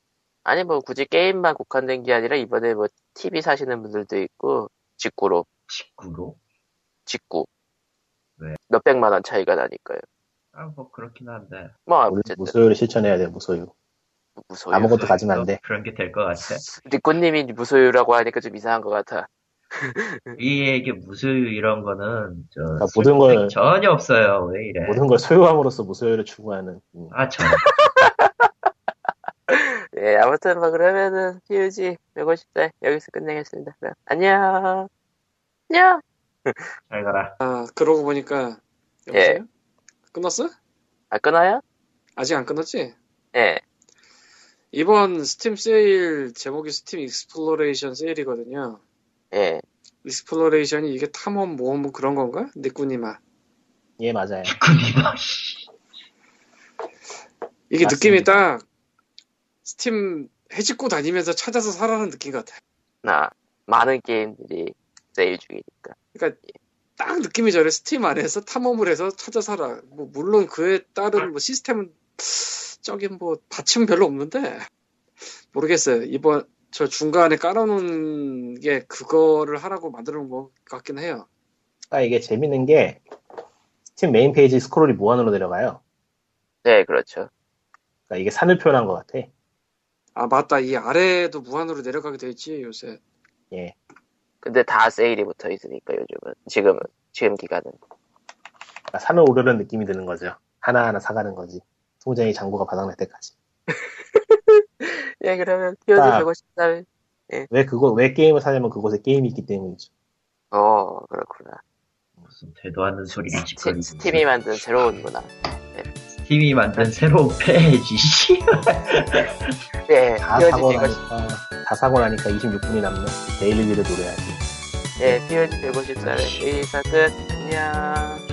아니 뭐 굳이 게임만 국한된 게 아니라 이번에 뭐 티비 사시는 분들도 있고 직구로. 직구로? 직구. 네. 몇 백만 원 차이가 나니까요. 아 뭐 그렇긴 한데. 뭐 무소유를 실천해야 돼. 무소유. 무소유. 아무것도 가지면 안 돼. 그런 게 될 것 같아. 리코님이 무소유라고 하니까 좀 이상한 것 같아. 이게 무소유 이런 거는 저 그러니까 모든 걸 전혀 없어요. 왜 이래? 모든 걸 소유함으로써 무소유를 추구하는. 음. 아 참. 예, 아무튼 뭐 그러면은 피유지 백오십 대 여기서 끝내겠습니다. 그럼 안녕. 안녕. 잘 가라. 아 그러고 보니까 여보세요? 예. 끝났어? 아 끊어요? 아직 안 끊었지? 예. 이번 스팀 세일 제목이 스팀 익스플로레이션 세일이거든요. 예. 익스플로레이션이 이게 탐험 모험 뭐 그런 건가? 니꾸니마. 예 맞아요. 니꾸니마. 이게 맞습니다. 느낌이 딱 스팀 해집고 다니면서 찾아서 사라는 느낌 같아. 나 많은 게임들이 세일 중이니까. 그러니까 예. 딱 느낌이 저래. 스팀 안에서 탐험을 해서 찾아 사라. 뭐 물론 그에 따른 뭐 시스템은 저긴 뭐 받침 별로 없는데 모르겠어요. 이번 저 중간에 깔아놓은 게 그거를 하라고 만들어놓은 것 같긴 해요. 아 이게 재밌는 게 스팀 메인 페이지 스크롤이 무한으로 내려가요. 네 그렇죠. 그러니까 이게 산을 표현한 것 같아. 아 맞다. 이 아래에도 무한으로 내려가게 돼 있지 요새. 예. 근데 다 세일이 붙어 있으니까 요즘은 지금은 지금 기간은. 그러니까 산을 오르는 느낌이 드는 거죠. 하나하나 사가는 거지. 통장이 잔고가 바닥날 때까지. 예, 그러면 피오지 백오십삼. 예. 왜 그거 왜 게임을 사냐면 그곳에 게임이 있기 때문이죠. 어, 그렇구나. 무슨 대도 않는 소리를 짓거리고. 스팀이 만든 새로운 문화. 네. 스팀이 만든 새로운 페이지. 예, 다 사고 나니까 다 사고 나니까 이십육 분이 남네. 데일리비를 노려야지. 예, 피오지 백오십삼. 이 사건 안녕.